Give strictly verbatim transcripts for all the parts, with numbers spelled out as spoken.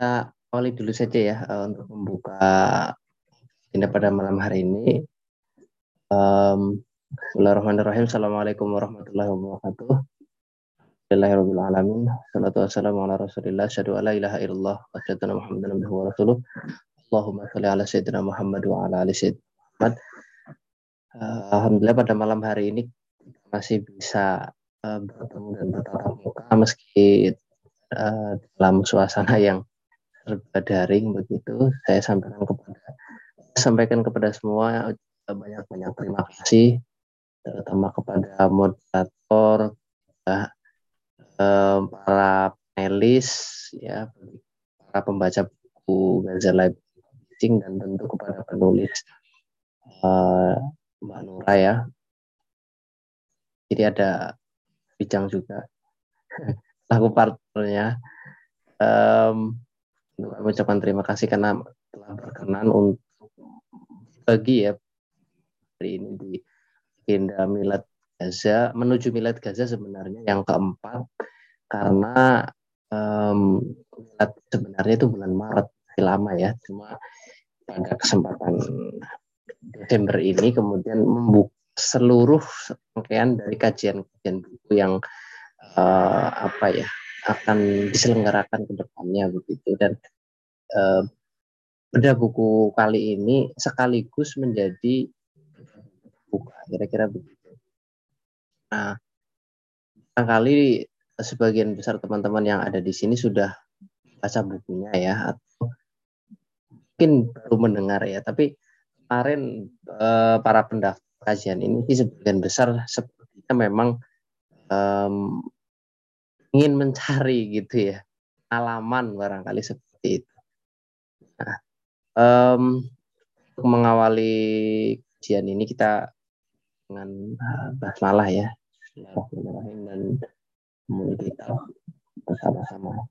Kita awali dulu saja ya untuk membuka agenda pada malam hari ini. Um, Bismillahirrahmanirrahim. Assalamualaikum warahmatullahi wabarakatuh. Bismillahirrahmanirrahim. Alamin. Salatu wassalamu ala Rasulillah. Asyhadu an la ilaha illallah wa asyhadu anna Muhammadan abduhu wa rasuluh. Allahumma shalli ala sayyidina Muhammad wa ala ali sayyidina Muhammad. Uh, Alhamdulillah pada malam hari ini masih bisa uh, bertemu dan bertatap muka meski uh, dalam suasana yang serba daring begitu. Saya sampaikan kepada sampaikan kepada semua banyak-banyak terima kasih, terutama kepada moderator, ya, eh, para panelis, ya, para pembaca buku Gaza Library Publishing, dan tentu kepada penulis eh, Mbak Nurra ya. Jadi ada Bijang juga laku partnernya. Um, mengucapkan terima kasih karena telah berkenan untuk bagi ya hari ini di agenda Milad Gaza, menuju Milad Gaza sebenarnya yang keempat, karena um, Milad sebenarnya itu bulan Maret lama ya, cuma pada kesempatan Desember ini kemudian membuka seluruh rangkaian dari kajian-kajian buku yang uh, apa ya akan diselenggarakan ke depannya begitu. Dan uh, bedah buku kali ini sekaligus menjadi buka, kira-kira begitu. Nah, barangkali sebagian besar teman-teman yang ada di sini sudah baca bukunya ya, atau mungkin baru mendengar ya. Tapi kemarin eh, para pendaftar kajian ini sebagian besar sepertinya memang eh, ingin mencari gitu ya alaman barangkali seperti itu. Nah, Um, untuk mengawali kajian ini kita dengan basmalah ya, Bismillahirrahmanirrahim, dan mulai kita bersama-sama.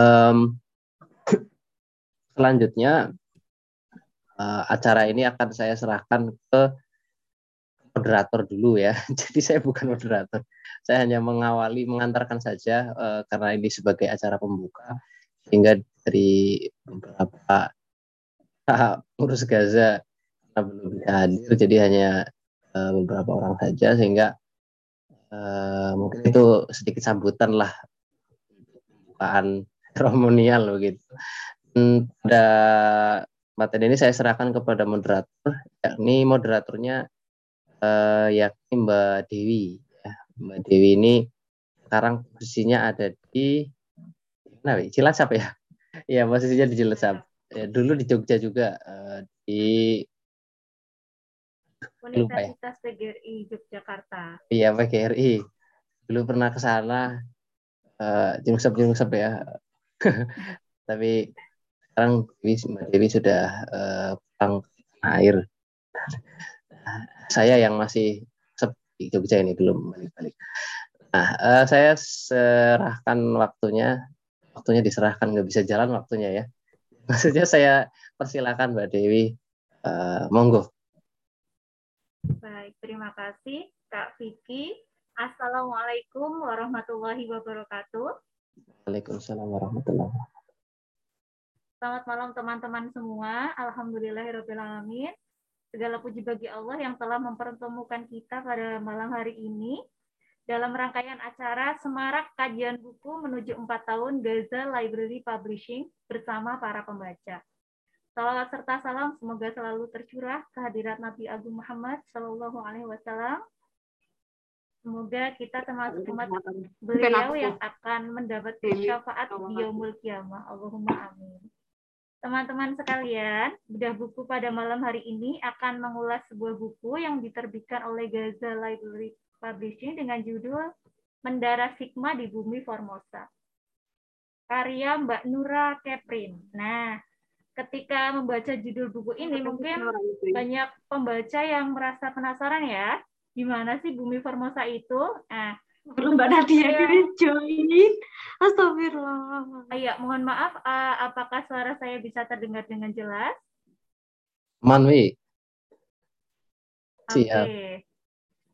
Um, selanjutnya acara ini akan saya serahkan ke moderator dulu ya. Jadi saya bukan moderator, saya hanya mengawali, mengantarkan saja eh, karena ini sebagai acara pembuka, sehingga dari beberapa pengurus Gaza belum bisa hadir, jadi hanya eh, beberapa orang saja, sehingga eh, mungkin itu sedikit sambutan lah, pembukaan seremonial begitu. Pada materi ini saya serahkan kepada moderator, yakni moderatornya eh, yakni Mbak Dewi. Ya, Mbak Dewi ini sekarang posisinya ada di, nah, Cilacap ya? Ya, posisinya di Cilacap. Ya, dulu di Jogja juga eh, di Universitas ya? P G R I Yogyakarta. Iya, P G R I. Dulu pernah ke sana, eh, jengusap-jengusap ya. Tapi sekarang Dewi, Mbak Dewi sudah uh, pulang air. Saya yang masih sepi Jogja ini, belum balik-balik. Nah, uh, saya serahkan waktunya, waktunya diserahkan, nggak bisa jalan waktunya ya. Maksudnya saya persilakan Mbak Dewi, uh, monggo. Baik, terima kasih Kak Vicky. Assalamualaikum warahmatullahi wabarakatuh. Waalaikumsalam warahmatullahi wabarakatuh. Selamat malam teman-teman semua. Alhamdulillahirrahmanirrahim. Segala puji bagi Allah yang telah mempertemukan kita pada malam hari ini dalam rangkaian acara Semarak Kajian Buku Menuju empat tahun Gaza Library Publishing bersama para pembaca. Salawat serta salam semoga selalu tercurah kehadirat Nabi Agung Muhammad Shallallahu Alaihi Wasallam. Semoga kita termasuk umat beliau yang akan mendapat syafaat di yaumul kiamah. Allahumma amin. Teman-teman sekalian, bedah buku pada malam hari ini akan mengulas sebuah buku yang diterbitkan oleh Gaza Library Publishing dengan judul Mendaras Hikmah di Bumi Formosa, karya Mbak Nurra Keprin. Nah, ketika membaca judul buku ini, mungkin banyak pembaca yang merasa penasaran ya, di mana sih Bumi Formosa itu? Nah, belum Mbak Nadia join. Astagfirullah. Iya, mohon maaf, uh, apakah suara saya bisa terdengar dengan jelas? Manwi. Oke. Okay.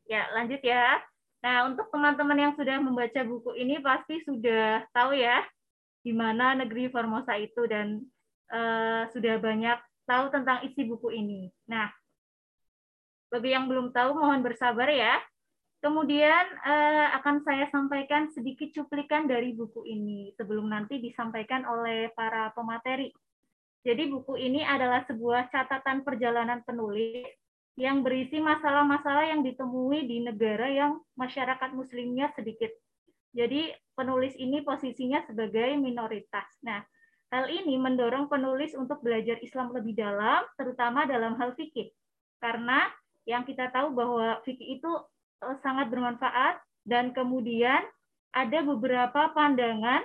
Ya, lanjut ya. Nah, untuk teman-teman yang sudah membaca buku ini pasti sudah tahu ya di mana negeri Formosa itu dan uh, sudah banyak tahu tentang isi buku ini. Nah, bagi yang belum tahu mohon bersabar ya. Kemudian eh, akan saya sampaikan sedikit cuplikan dari buku ini sebelum nanti disampaikan oleh para pemateri. Jadi buku ini adalah sebuah catatan perjalanan penulis yang berisi masalah-masalah yang ditemui di negara yang masyarakat muslimnya sedikit. Jadi penulis ini posisinya sebagai minoritas. Nah, hal ini mendorong penulis untuk belajar Islam lebih dalam, terutama dalam hal fikih. Karena yang kita tahu bahwa fikih itu sangat bermanfaat dan kemudian ada beberapa pandangan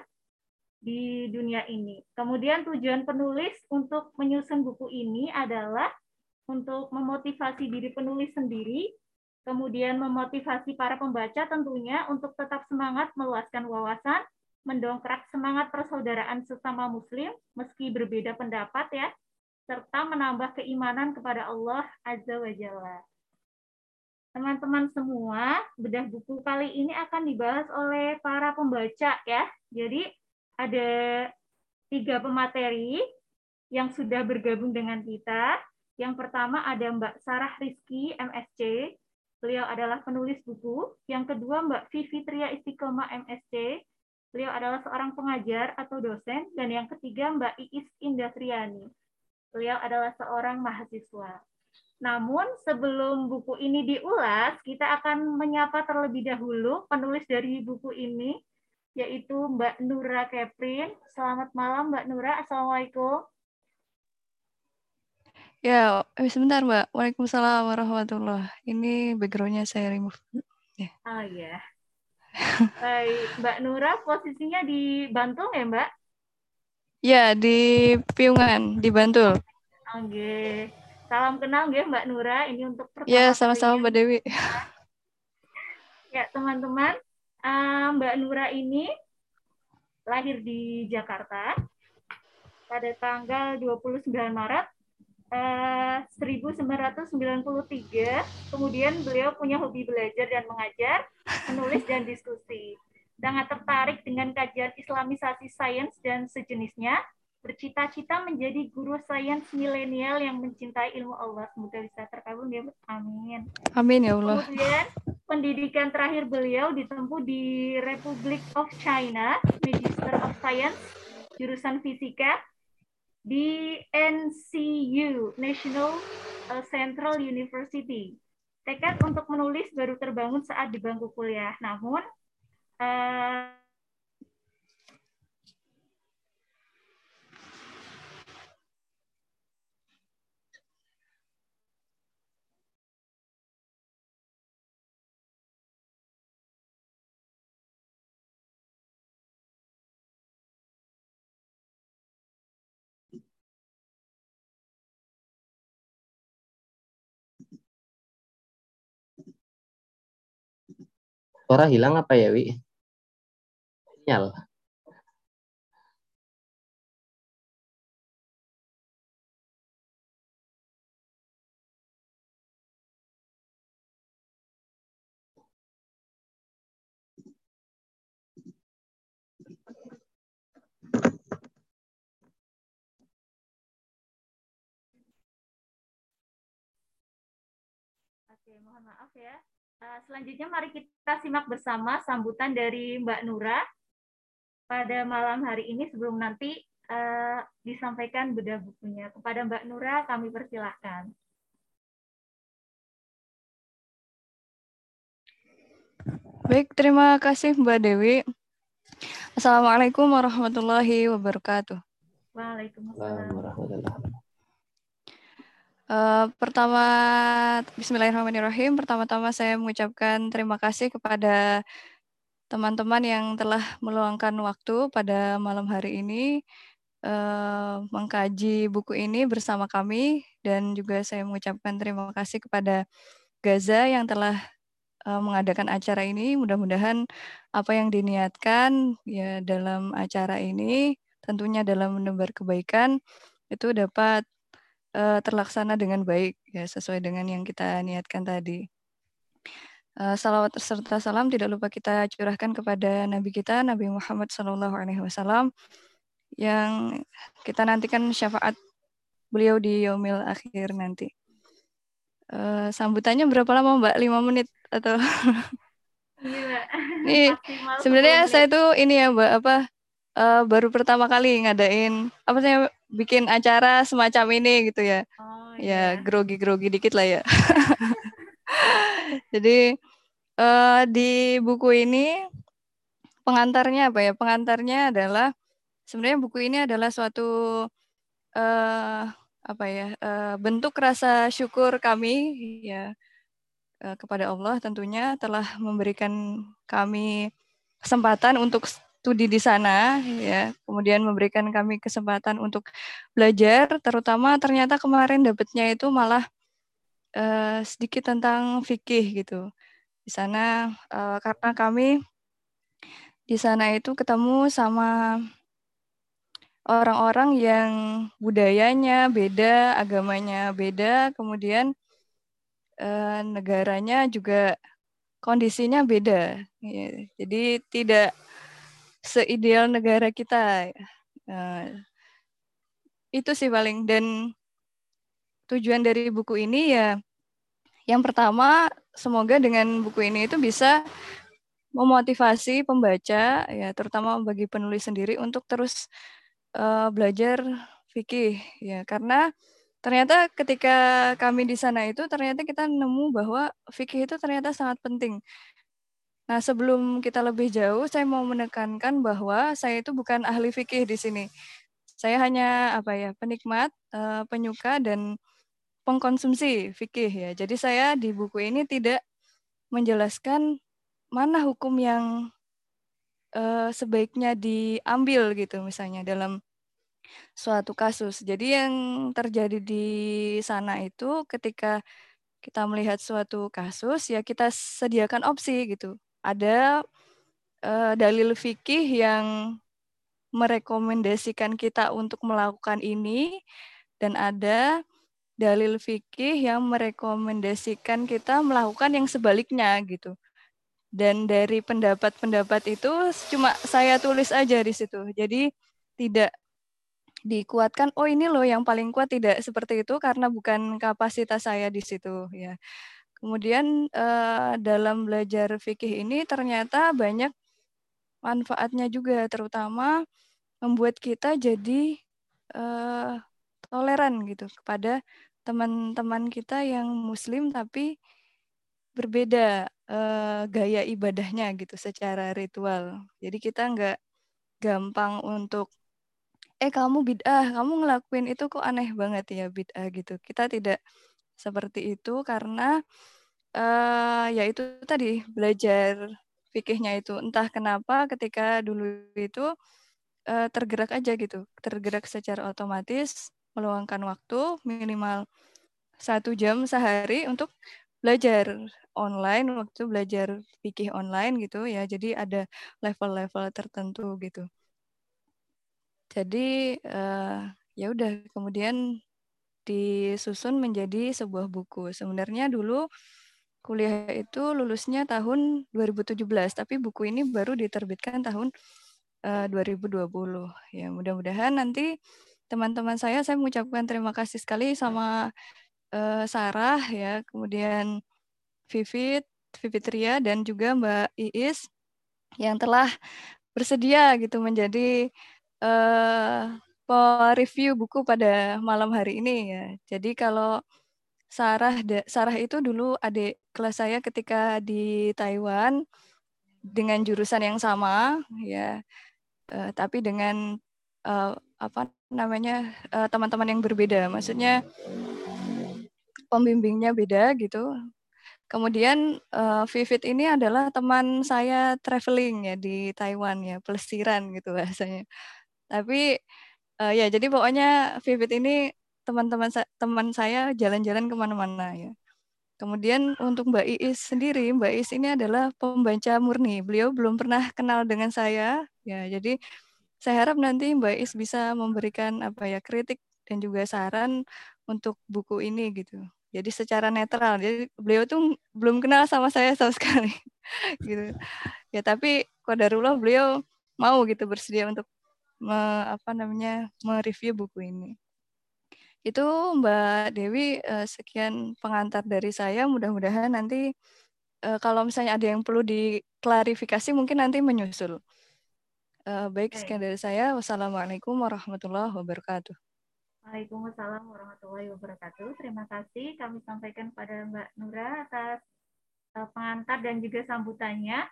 di dunia ini. Kemudian tujuan penulis untuk menyusun buku ini adalah untuk memotivasi diri penulis sendiri, kemudian memotivasi para pembaca tentunya untuk tetap semangat meluaskan wawasan, mendongkrak semangat persaudaraan sesama muslim meski berbeda pendapat ya, serta menambah keimanan kepada Allah Azza wa Jalla. Teman-teman semua, bedah buku kali ini akan dibahas oleh para pembaca ya. Jadi ada tiga pemateri yang sudah bergabung dengan kita. Yang pertama ada Mbak Sarah Rizky, M S C. Beliau adalah penulis buku. Yang kedua Mbak Fivitria Istiqomah, M S C. Beliau adalah seorang pengajar atau dosen. Dan yang ketiga Mbak Iis Indah Triani. Beliau adalah seorang mahasiswa. Namun, sebelum buku ini diulas, kita akan menyapa terlebih dahulu penulis dari buku ini, yaitu Mbak Nurra Keprin. Selamat malam, Mbak Nurra. Assalamualaikum. Ya, sebentar, Mbak. Waalaikumsalam warahmatullahi wabarakatuh. Ini background-nya saya remove. Ya. Oh, iya. Baik, Mbak Nurra posisinya di Bantul ya, Mbak? Ya, di Piungan, di Bantul. Oke. Okay. Salam kenal ya Mbak Nurra, ini untuk pertama. Ya, sama-sama Mbak Dewi. Ya, teman-teman, Mbak Nurra ini lahir di Jakarta pada tanggal dua puluh sembilan Maret seribu sembilan ratus sembilan puluh tiga. Kemudian beliau punya hobi belajar dan mengajar, menulis dan diskusi. Sangat tertarik dengan kajian Islamisasi sains dan sejenisnya. Bercita-cita menjadi guru sains milenial yang mencintai ilmu Allah. Semoga bisa terkabul ya. Amin. Amin ya Allah. Kemudian pendidikan terakhir beliau ditempuh di Republic of China, Magister of Science, jurusan fisika di N C U, National Central University. Tekad untuk menulis baru terbangun saat di bangku kuliah. Namun, uh, Suara hilang apa ya, Wi? Sinyal. Oke, mohon maaf ya. Selanjutnya mari kita simak bersama sambutan dari Mbak Nurra pada malam hari ini sebelum nanti uh, disampaikan bedah bukunya. Kepada Mbak Nurra kami persilahkan. Baik, terima kasih Mbak Dewi. Assalamualaikum warahmatullahi wabarakatuh. Waalaikumsalam warahmatullahi wabarakatuh. Uh, pertama, bismillahirrahmanirrahim. Pertama-tama saya mengucapkan terima kasih kepada teman-teman yang telah meluangkan waktu pada malam hari ini uh, mengkaji buku ini bersama kami, dan juga saya mengucapkan terima kasih kepada Gaza yang telah uh, mengadakan acara ini. Mudah-mudahan apa yang diniatkan ya dalam acara ini, tentunya dalam menebar kebaikan, itu dapat uh, terlaksana dengan baik ya, sesuai dengan yang kita niatkan tadi. Uh, salawat serta salam tidak lupa kita curahkan kepada Nabi kita, Nabi Muhammad shallallahu alaihi wasallam, yang kita nantikan syafaat beliau di yaumil akhir nanti. Uh, sambutannya berapa lama Mbak? lima menit atau? Nih sebenarnya saya tuh ini ya Mbak, apa uh, baru pertama kali ngadain apa saya bikin acara semacam ini gitu ya. Oh, ya grogi-grogi dikit lah ya. Jadi uh, di buku ini pengantarnya apa ya? Pengantarnya adalah sebenarnya buku ini adalah suatu uh, apa ya uh, bentuk rasa syukur kami ya uh, kepada Allah tentunya telah memberikan kami kesempatan untuk studi di sana ya, kemudian memberikan kami kesempatan untuk belajar, terutama ternyata kemarin dapatnya itu malah Uh, sedikit tentang fikih gitu di sana, uh, karena kami di sana itu ketemu sama orang-orang yang budayanya beda, agamanya beda, kemudian uh, negaranya juga kondisinya beda ya, jadi tidak seideal negara kita. Uh, itu sih paling, dan tujuan dari buku ini ya, yang pertama semoga dengan buku ini itu bisa memotivasi pembaca ya, terutama bagi penulis sendiri untuk terus uh, belajar fikih ya, karena ternyata ketika kami di sana itu ternyata kita nemu bahwa fikih itu ternyata sangat penting. Nah, sebelum kita lebih jauh, saya mau menekankan bahwa saya itu bukan ahli fikih di sini. Saya hanya apa ya penikmat, uh, penyuka dan pengkonsumsi fikih ya. Jadi saya di buku ini tidak menjelaskan mana hukum yang uh, sebaiknya diambil gitu misalnya dalam suatu kasus. Jadi yang terjadi di sana itu ketika kita melihat suatu kasus ya kita sediakan opsi gitu. Ada uh, dalil fikih yang merekomendasikan kita untuk melakukan ini, dan ada dalil fikih yang merekomendasikan kita melakukan yang sebaliknya gitu. Dan dari pendapat-pendapat itu cuma saya tulis aja di situ. Jadi tidak dikuatkan, oh ini loh yang paling kuat, tidak seperti itu karena bukan kapasitas saya di situ ya. Kemudian eh, dalam belajar fikih ini ternyata banyak manfaatnya juga, terutama membuat kita jadi uh, toleran gitu kepada teman-teman kita yang muslim tapi berbeda uh, gaya ibadahnya gitu secara ritual. Jadi kita nggak gampang untuk eh kamu bid'ah, kamu ngelakuin itu kok aneh banget ya bid'ah gitu. Kita tidak seperti itu karena uh, ya itu tadi belajar fikihnya itu entah kenapa ketika dulu itu eh, tergerak aja gitu, tergerak secara otomatis, meluangkan waktu minimal satu jam sehari untuk belajar online, waktu belajar fikih online gitu ya. Jadi ada level-level tertentu gitu. Jadi eh, ya udah kemudian disusun menjadi sebuah buku. Sebenarnya dulu kuliah itu lulusnya tahun dua ribu tujuh belas, tapi buku ini baru diterbitkan tahun uh, dua ribu dua puluh. Ya, mudah-mudahan nanti teman-teman saya, saya mengucapkan terima kasih sekali sama uh, Sarah, ya, kemudian Vivit, Fivitria, dan juga Mbak Iis yang telah bersedia gitu menjadi uh, review buku pada malam hari ini. Ya. Jadi kalau Sarah, Sarah itu dulu adik kelas saya ketika di Taiwan dengan jurusan yang sama, ya, uh, tapi dengan uh, apa namanya uh, teman-teman yang berbeda, maksudnya pembimbingnya beda gitu. Kemudian uh, Vivit ini adalah teman saya traveling ya di Taiwan ya, pelesiran gitu bahasanya. Tapi uh, ya jadi pokoknya Vivit ini teman-teman teman saya jalan-jalan kemana-mana ya. Kemudian untuk Mbak Iis sendiri, Mbak Iis ini adalah pembaca murni. Beliau belum pernah kenal dengan saya, ya. Jadi saya harap nanti Mbak Iis bisa memberikan apa ya kritik dan juga saran untuk buku ini gitu. Jadi secara netral. Jadi beliau tuh belum kenal sama saya sama sekali gitu. Ya tapi qadarullah beliau mau gitu bersedia untuk me, apa namanya mereview buku ini. Itu Mbak Dewi, sekian pengantar dari saya. Mudah-mudahan nanti kalau misalnya ada yang perlu diklarifikasi mungkin nanti menyusul. Baik, sekian dari saya. Wassalamualaikum warahmatullahi wabarakatuh. Waalaikumsalam warahmatullahi wabarakatuh. Terima kasih kami sampaikan pada Mbak Nurra atas pengantar dan juga sambutannya.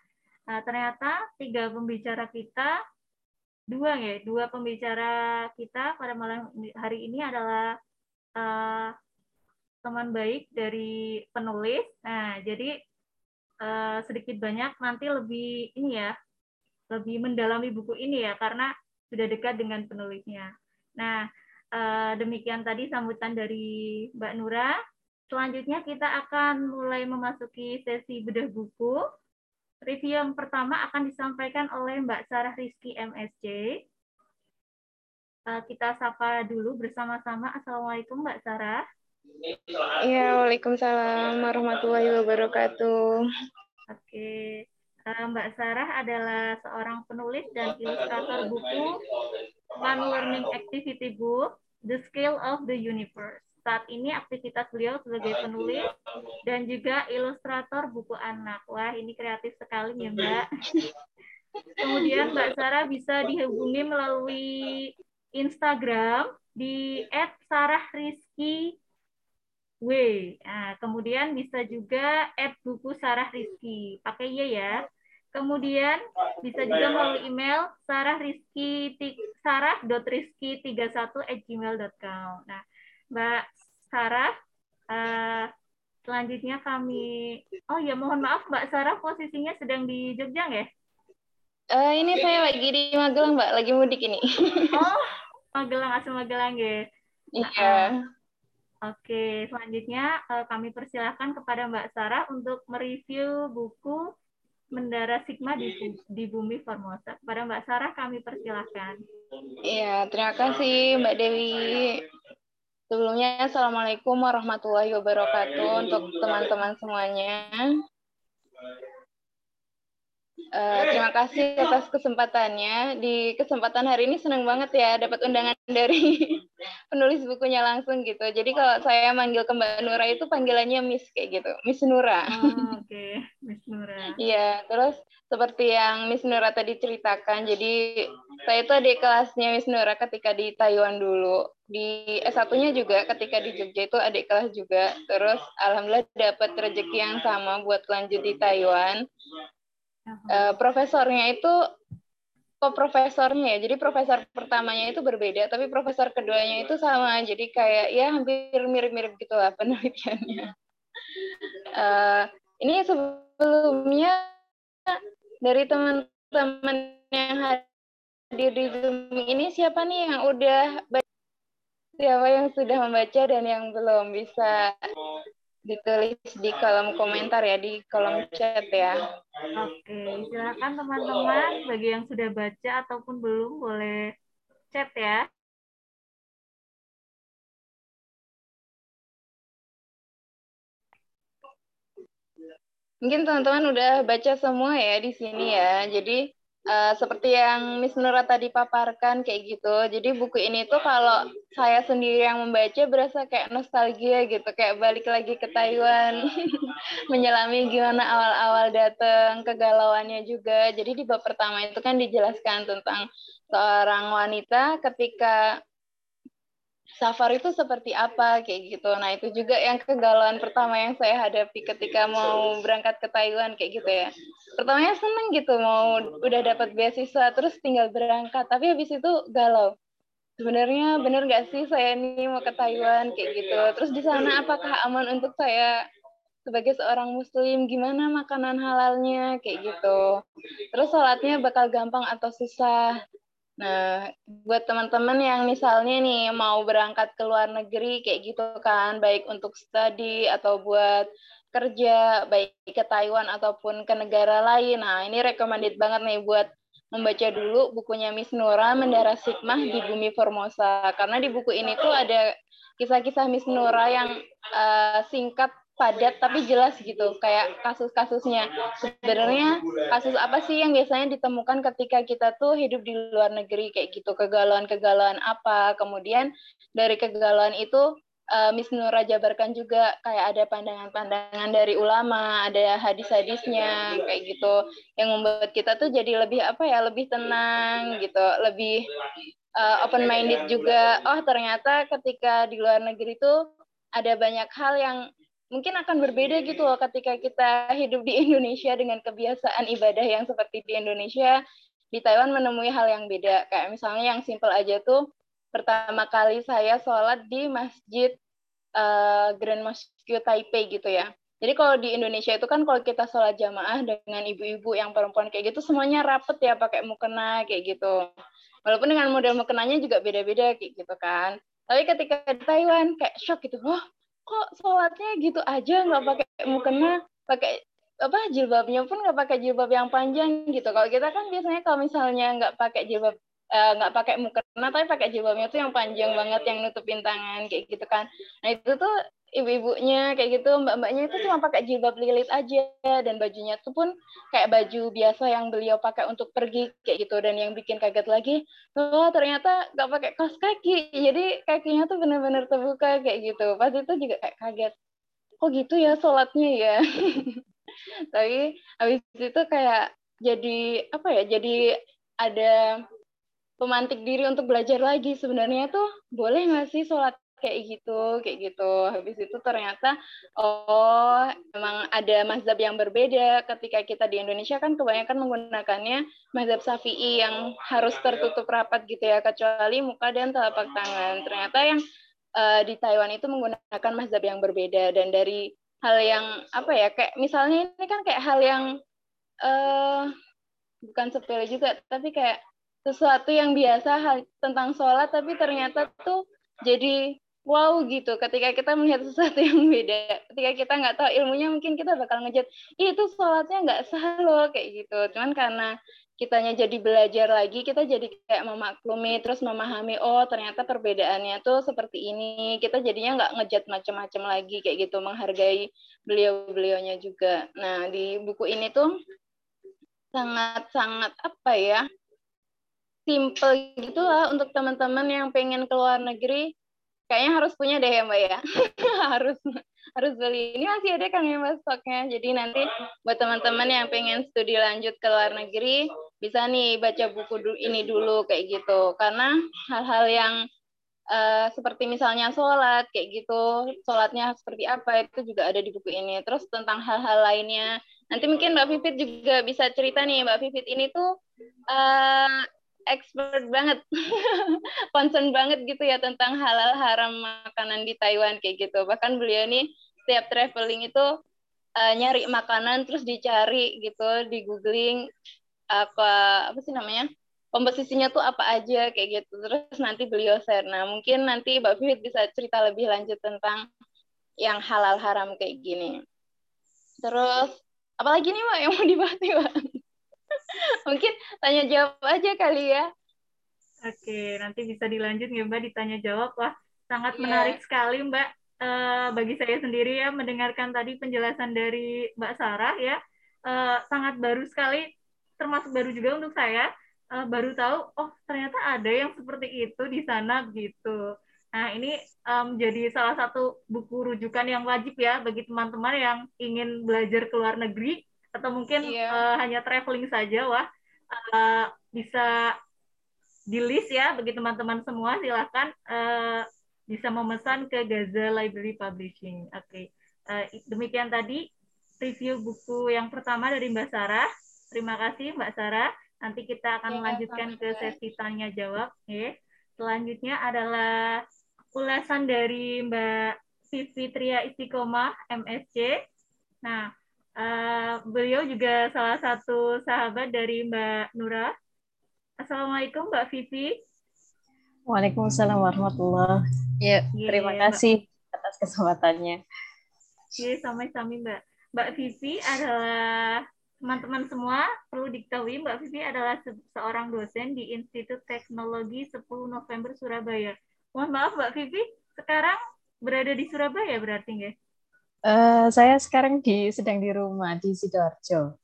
Ternyata tiga pembicara kita, dua ya, dua pembicara kita pada malam hari ini adalah uh, teman baik dari penulis. Nah, jadi uh, sedikit banyak nanti lebih ini ya, lebih mendalami buku ini ya, karena sudah dekat dengan penulisnya. Nah. Demikian tadi sambutan dari Mbak Nurra. Selanjutnya kita akan mulai memasuki sesi bedah buku. Review yang pertama akan disampaikan oleh Mbak Sarah Rizky, M S C. Kita sapa dulu bersama-sama. Assalamualaikum Mbak Sarah. Iya, waalaikumsalam warahmatullahi wabarakatuh. Oke, Mbak Sarah adalah seorang penulis dan ilustrator buku One Learning Activity Book, The Scale of the Universe. Saat ini aktivitas beliau sebagai penulis dan juga ilustrator buku anak. Wah, ini kreatif sekali ya Mbak. Kemudian Mbak Sarah bisa dihubungi melalui Instagram di et sarah rizky w. Nah, kemudian bisa juga et buku sarah rizky. Pakai Y ya. Kemudian bisa juga melalui email sarah dot rizky tiga satu at gmail dot com. Nah, Mbak Sarah, uh, selanjutnya kami... Oh ya, mohon maaf Mbak Sarah, posisinya sedang di Jogja nggak ya? Uh, ini saya lagi di Magelang, Mbak. Lagi mudik ini. Oh, Magelang, asal Magelang ya? Iya. Yeah. Uh, Oke, okay. Selanjutnya uh, kami persilahkan kepada Mbak Sarah untuk mereview buku Mendaras Hikmah di, di Bumi Formosa. Kepada Mbak Sarah kami persilahkan. Iya, terima kasih Mbak Dewi. Sebelumnya, assalamualaikum warahmatullahi wabarakatuh untuk teman-teman semuanya. Uh, terima kasih atas kesempatannya. Di kesempatan hari ini senang banget ya dapat undangan dari penulis bukunya langsung gitu. Jadi kalau saya manggil ke Mbak Nurra itu panggilannya Miss kayak gitu, Miss Nurra. Oh, oke, okay. Miss Nurra. Iya, terus seperti yang Miss Nurra tadi ceritakan, jadi saya itu adik kelasnya Miss Nurra ketika di Taiwan dulu. Di S satunya juga ketika di Jogja itu adik kelas juga. Terus alhamdulillah dapat rezeki yang sama buat lanjut di Taiwan. Uh, profesornya itu kok profesornya ya, jadi profesor pertamanya itu berbeda, tapi profesor keduanya itu sama, jadi kayak ya hampir mirip-mirip gitulah penelitiannya. Uh, ini sebelumnya dari teman-teman yang hadir di Zoom ini siapa nih yang udah baca, siapa yang sudah membaca dan yang belum bisa ditulis di kolom komentar ya, di kolom chat ya. Oke, silakan teman-teman bagi yang sudah baca ataupun belum boleh chat ya. Mungkin teman-teman udah baca semua ya di sini ya. Jadi Uh, seperti yang Miss Nurra tadi paparkan kayak gitu, jadi buku ini tuh kalau saya sendiri yang membaca berasa kayak nostalgia gitu, kayak balik lagi ke Taiwan, menyelami gimana awal-awal datang, kegalauannya juga. Jadi di bab pertama itu kan dijelaskan tentang seorang wanita ketika safari itu seperti apa kayak gitu. Nah itu juga yang kegalauan pertama yang saya hadapi ketika mau berangkat ke Taiwan kayak gitu ya. Pertamanya seneng gitu, mau udah dapat beasiswa terus tinggal berangkat, tapi habis itu galau. Sebenarnya bener nggak sih saya ini mau ke Taiwan kayak gitu. Terus di sana apakah aman untuk saya sebagai seorang muslim, gimana makanan halalnya kayak gitu. Terus sholatnya bakal gampang atau susah. Nah, buat teman-teman yang misalnya nih mau berangkat ke luar negeri kayak gitu kan, baik untuk studi atau buat kerja, baik ke Taiwan ataupun ke negara lain. Nah, ini recommended banget nih buat membaca dulu bukunya Miss Nurra, Mendaras Hikmah di Bumi Formosa. Karena di buku ini tuh ada kisah-kisah Miss Nurra yang uh, singkat, padat, tapi jelas gitu. Kayak kasus-kasusnya. Sebenarnya kasus apa sih yang biasanya ditemukan ketika kita tuh hidup di luar negeri kayak gitu. Kegalauan-kegalauan apa. Kemudian dari kegalauan itu Uh, Miss Nurra jabarkan juga kayak ada pandangan-pandangan dari ulama, ada hadis-hadisnya kayak gitu yang membuat kita tuh jadi lebih apa ya, lebih tenang gitu, lebih uh, open minded juga. Oh, ternyata ketika di luar negeri tuh ada banyak hal yang mungkin akan berbeda gitu loh ketika kita hidup di Indonesia dengan kebiasaan ibadah yang seperti di Indonesia. Di Taiwan menemui hal yang beda, kayak misalnya yang simple aja tuh pertama kali saya sholat di masjid uh, Grand Mosque Taipei gitu ya. Jadi kalau di Indonesia itu kan kalau kita sholat jamaah dengan ibu-ibu yang perempuan kayak gitu semuanya rapet ya pakai mukena kayak gitu. Walaupun dengan model mukenanya juga beda-beda kayak gitu kan. Tapi ketika di Taiwan kayak shock gitu, wah kok sholatnya gitu aja nggak pakai mukena, pakai apa jilbabnya pun nggak pakai jilbab yang panjang gitu. Kalau kita kan biasanya kalau misalnya nggak pakai jilbab nggak uh, pakai mukena tapi pakai jilbabnya tuh yang panjang banget yang nutupin tangan kayak gitu kan. Nah itu tuh ibu-ibunya kayak gitu, mbak-mbaknya itu cuma pakai jilbab lilit aja dan bajunya tuh pun kayak baju biasa yang beliau pakai untuk pergi kayak gitu. Dan yang bikin kaget lagi, oh ternyata nggak pakai kaos kaki, jadi kakinya tuh benar-benar terbuka kayak gitu. Pas itu juga kayak kaget, kok gitu ya sholatnya ya. Tapi habis itu kayak jadi apa ya, jadi ada pemantik diri untuk belajar lagi. Sebenarnya tuh boleh nggak sih sholat kayak gitu, kayak gitu. Habis itu ternyata, oh emang ada mazhab yang berbeda. Ketika kita di Indonesia kan kebanyakan menggunakannya mazhab Syafi'i yang harus tertutup rapat gitu ya, kecuali muka dan telapak tangan. Ternyata yang uh, di Taiwan itu menggunakan mazhab yang berbeda. Dan dari hal yang, apa ya, kayak misalnya ini kan kayak hal yang, uh, bukan sepele juga, tapi kayak sesuatu yang biasa hal, tentang sholat, tapi ternyata tuh jadi wow gitu ketika kita melihat sesuatu yang beda. Ketika kita nggak tahu ilmunya mungkin kita bakal ngejat, ih itu sholatnya nggak sah loh kayak gitu. Cuman karena kitanya jadi belajar lagi, kita jadi kayak memaklumi, terus memahami, oh ternyata perbedaannya tuh seperti ini. Kita jadinya nggak ngejat macam-macam lagi kayak gitu, menghargai beliau-beliaunya juga. Nah di buku ini tuh sangat-sangat apa ya, simple gitu lah untuk teman-teman yang pengen ke luar negeri. Kayaknya harus punya deh ya Mbak ya. harus harus beli. Ini masih ada kan ya Mbak stoknya. Jadi nanti buat teman-teman yang pengen studi lanjut ke luar negeri, bisa nih baca buku ini dulu kayak gitu. Karena hal-hal yang uh, seperti misalnya sholat kayak gitu, sholatnya seperti apa, itu juga ada di buku ini. Terus tentang hal-hal lainnya. Nanti mungkin Mbak Vivit juga bisa cerita nih. Mbak Vivit ini tuh Uh, expert banget, concern banget gitu ya tentang halal haram makanan di Taiwan kayak gitu. Bahkan beliau nih setiap traveling itu uh, nyari makanan terus dicari gitu, di googling apa apa sih namanya, komposisinya tuh apa aja kayak gitu. Terus nanti beliau share. Nah mungkin nanti Mbak Vivit bisa cerita lebih lanjut tentang yang halal haram kayak gini. Terus apalagi nih Mbak yang mau dibahas nih Mbak? Mungkin tanya jawab aja kali ya. Oke, nanti bisa dilanjut ya Mbak, ditanya jawab. Wah, sangat yeah. menarik sekali Mbak. E, bagi saya sendiri ya, mendengarkan tadi penjelasan dari Mbak Sarah ya, e, sangat baru sekali, termasuk baru juga untuk saya, e, baru tahu, oh ternyata ada yang seperti itu di sana gitu. Nah, ini menjadi um, salah satu buku rujukan yang wajib ya, bagi teman-teman yang ingin belajar ke luar negeri, atau mungkin yeah. uh, hanya traveling saja. Wah, uh, bisa di list ya bagi teman-teman semua, silahkan uh, bisa memesan ke Gaza Library Publishing. Oke, okay. uh, demikian tadi review buku yang pertama dari Mbak Sarah. Terima kasih Mbak Sarah. Nanti kita akan yeah, lanjutkan ke sesi tanya jawab. Okay. Selanjutnya adalah ulasan dari Mbak Fivitria Istiqomah M S C. Nah, Uh, beliau juga salah satu sahabat dari Mbak Nurra. Assalamualaikum Mbak Vivi. Waalaikumsalam warahmatullahi. Ya, yeah, terima yeah, kasih Mbak atas kesempatannya. Oke, sama-sama Mbak. Mbak Vivi adalah, teman-teman semua perlu diketahui, Mbak Vivi adalah se seorang dosen di Institut Teknologi sepuluh November Surabaya. Mohon maaf Mbak Vivi, sekarang berada di Surabaya berarti nggak? Uh, saya sekarang di sedang di rumah di Sidoarjo.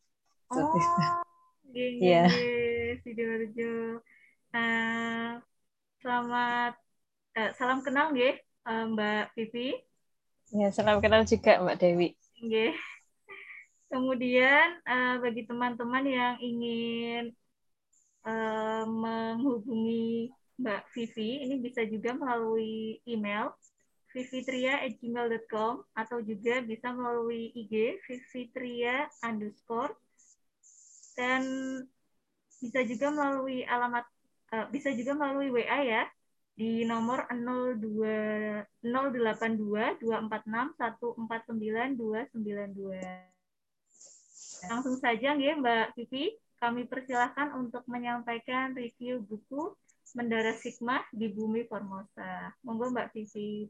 Oh, gini, yeah. Sidoarjo. Uh, selamat, uh, salam kenal nggih uh, Mbak Vivi. Ya, yeah, salam kenal juga Mbak Dewi. Nggih. Kemudian uh, bagi teman-teman yang ingin uh, menghubungi Mbak Vivi, ini bisa juga melalui email vivitria at gmail dot com atau juga bisa melalui I G vivitria underscore dan bisa juga melalui alamat uh, bisa juga melalui W A ya di nomor nol dua nol delapan dua dua empat enam satu empat sembilan dua sembilan dua. Langsung saja nggih Mbak Vivi, kami persilahkan untuk menyampaikan review buku Mendaras Hikmah di Bumi Formosa. Monggo Mbak Vivi.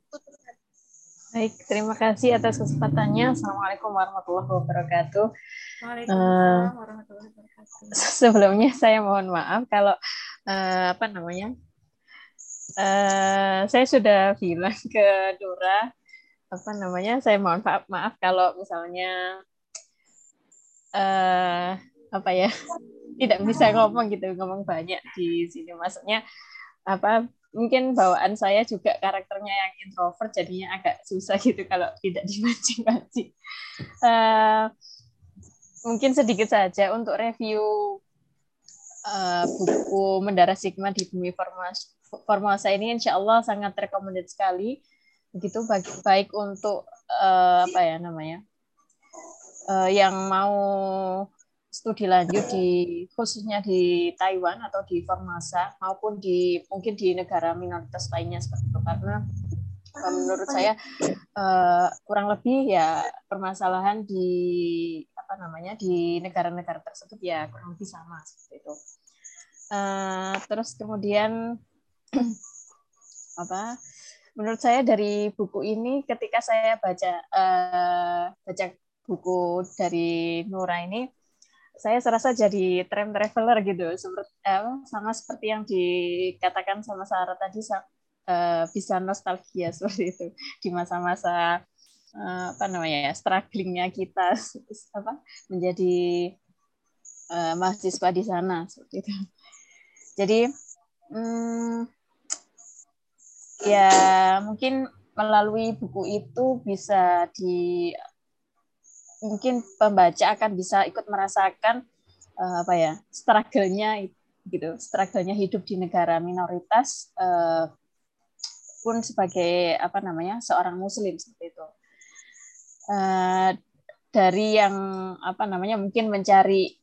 Baik, terima kasih atas kesempatannya. Assalamualaikum warahmatullahi wabarakatuh. Waalaikumsalam uh, warahmatullahi wabarakatuh. Sebelumnya saya mohon maaf kalau uh, apa namanya? Uh, saya sudah bilang ke Nurra apa namanya? Saya mohon maaf, maaf kalau misalnya Uh, apa ya tidak bisa ngomong gitu ngomong banyak di sini, maksudnya apa mungkin bawaan saya juga karakternya yang introvert jadinya agak susah gitu kalau tidak dimancing-mancing. Uh, mungkin sedikit saja untuk review uh, buku Mendaras Hikmah di Bumi Formosa ini, insya Allah sangat recommended sekali begitu, baik, baik untuk uh, apa ya namanya Uh, yang mau studi lanjut di khususnya di Taiwan atau di Formosa maupun di mungkin di negara minoritas lainnya seperti itu, karena uh, menurut saya uh, kurang lebih ya permasalahan di apa namanya di negara-negara tersebut ya kurang lebih sama seperti itu. Uh, terus kemudian apa? Menurut saya dari buku ini ketika saya baca uh, baca buku dari Nurra ini, saya serasa jadi time traveler gitu, seperti, eh, sama seperti yang dikatakan sama Sarah tadi, eh, bisa nostalgia seperti itu di masa-masa eh, apa namanya ya, strugglingnya kita apa menjadi eh, mahasiswa di sana seperti itu. Jadi hmm, ya mungkin melalui buku itu bisa di mungkin pembaca akan bisa ikut merasakan uh, apa ya struggle-nya gitu, struggle-nya hidup di negara minoritas uh, pun sebagai apa namanya seorang muslim seperti itu. Uh, dari yang apa namanya mungkin mencari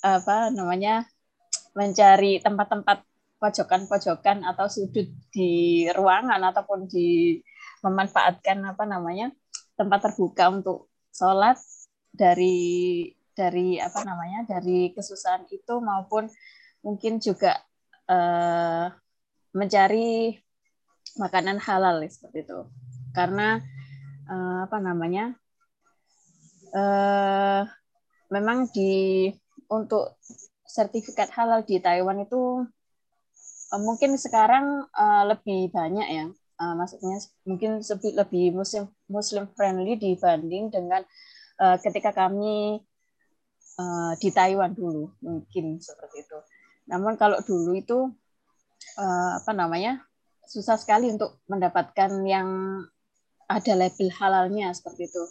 apa namanya mencari tempat-tempat pojokan-pojokan atau sudut di ruangan ataupun di memanfaatkan apa namanya tempat terbuka untuk sholat, dari dari apa namanya dari kesusahan itu maupun mungkin juga eh, mencari makanan halal seperti itu, karena eh, apa namanya eh, memang di untuk sertifikat halal di Taiwan itu eh, mungkin sekarang eh, lebih banyak ya. Uh, maksudnya mungkin lebih muslim muslim friendly dibanding dengan uh, ketika kami uh, di Taiwan dulu mungkin seperti itu. Namun kalau dulu itu uh, apa namanya susah sekali untuk mendapatkan yang ada label halalnya seperti itu.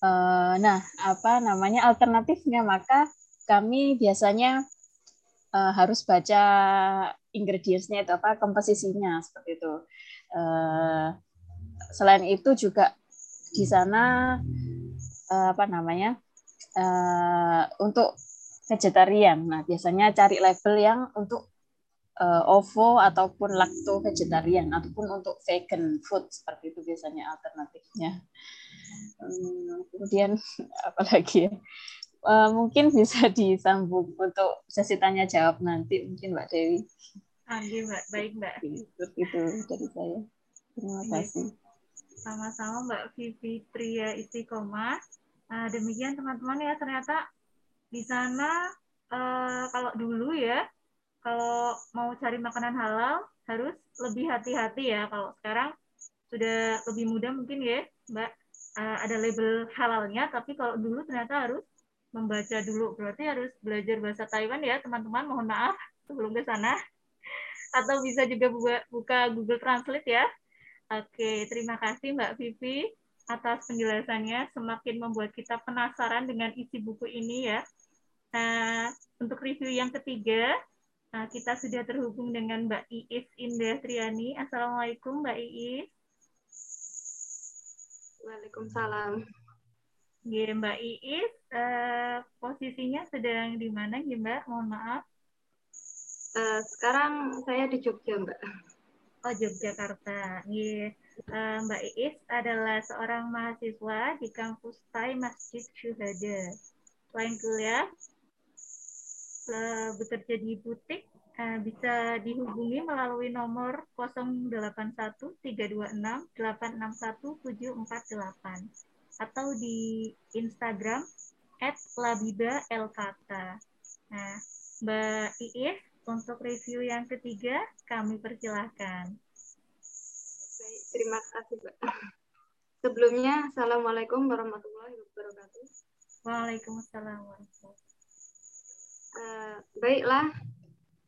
Uh, nah apa namanya alternatifnya maka kami biasanya uh, harus baca ingredients-nya itu apa komposisinya seperti itu. Uh, selain itu juga di sana uh, apa namanya uh, untuk vegetarian. Nah biasanya cari label yang untuk uh, ovo ataupun lakto vegetarian ataupun untuk vegan food seperti itu biasanya alternatifnya. Um, kemudian apalagi ya? Uh, mungkin bisa disambung untuk sesi tanya jawab nanti mungkin Mbak Dewi. Ah, iya, Mbak. Baik, Mbak. Itu dari saya. Terima kasih. Sama-sama Mbak Fivitria Istiqomah. Nah, demikian teman-teman ya, ternyata di sana eh, kalau dulu ya, kalau mau cari makanan halal harus lebih hati-hati ya. Kalau sekarang sudah lebih mudah mungkin ya Mbak, eh, ada label halalnya, tapi kalau dulu ternyata harus membaca dulu. Berarti harus belajar bahasa Taiwan ya teman-teman, mohon maaf sebelum ke sana. Atau bisa juga buka, buka Google Translate ya. Oke, terima kasih Mbak Vivi atas penjelasannya. Semakin membuat kita penasaran dengan isi buku ini ya. Nah, untuk review yang ketiga, nah, kita sudah terhubung dengan Mbak Iis Indah Triani. Assalamualaikum Mbak Iis. Waalaikumsalam. Ya, Mbak Iis, eh, posisinya sedang di mana ya Mbak? Mohon maaf. Uh, sekarang saya di Jogja, Mbak. Oh, Yogyakarta. Yeah. Uh, Mbak Iis adalah seorang mahasiswa di kampus T A I Masjid Syuhada. Selain kuliah, uh, bekerja di butik, uh, bisa dihubungi melalui nomor nol delapan satu tiga dua enam delapan enam satu tujuh empat delapan atau di Instagram et labiba el kata. Nah, Mbak Iis, untuk review yang ketiga, kami persilahkan. Baik, terima kasih, Mbak. Sebelumnya, Assalamualaikum warahmatullahi wabarakatuh. Waalaikumsalam warahmatullahi wabarakatuh. Uh, baiklah,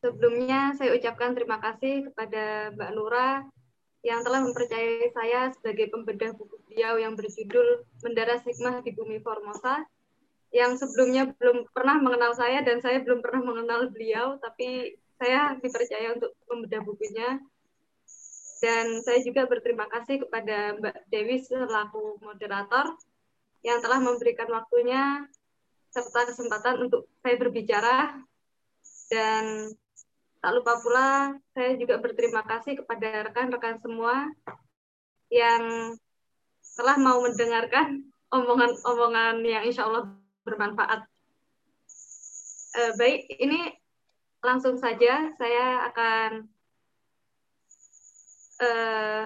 sebelumnya saya ucapkan terima kasih kepada Mbak Nurra yang telah mempercayai saya sebagai pembedah buku beliau yang berjudul Mendaras Hikmah di Bumi Formosa, yang sebelumnya belum pernah mengenal saya dan saya belum pernah mengenal beliau, tapi saya dipercaya untuk membedah bukunya. Dan saya juga berterima kasih kepada Mbak Dewi selaku moderator yang telah memberikan waktunya serta kesempatan untuk saya berbicara. Dan tak lupa pula saya juga berterima kasih kepada rekan-rekan semua yang telah mau mendengarkan omongan-omongan yang insya Allah bermanfaat. Eh, baik, ini langsung saja saya akan eh,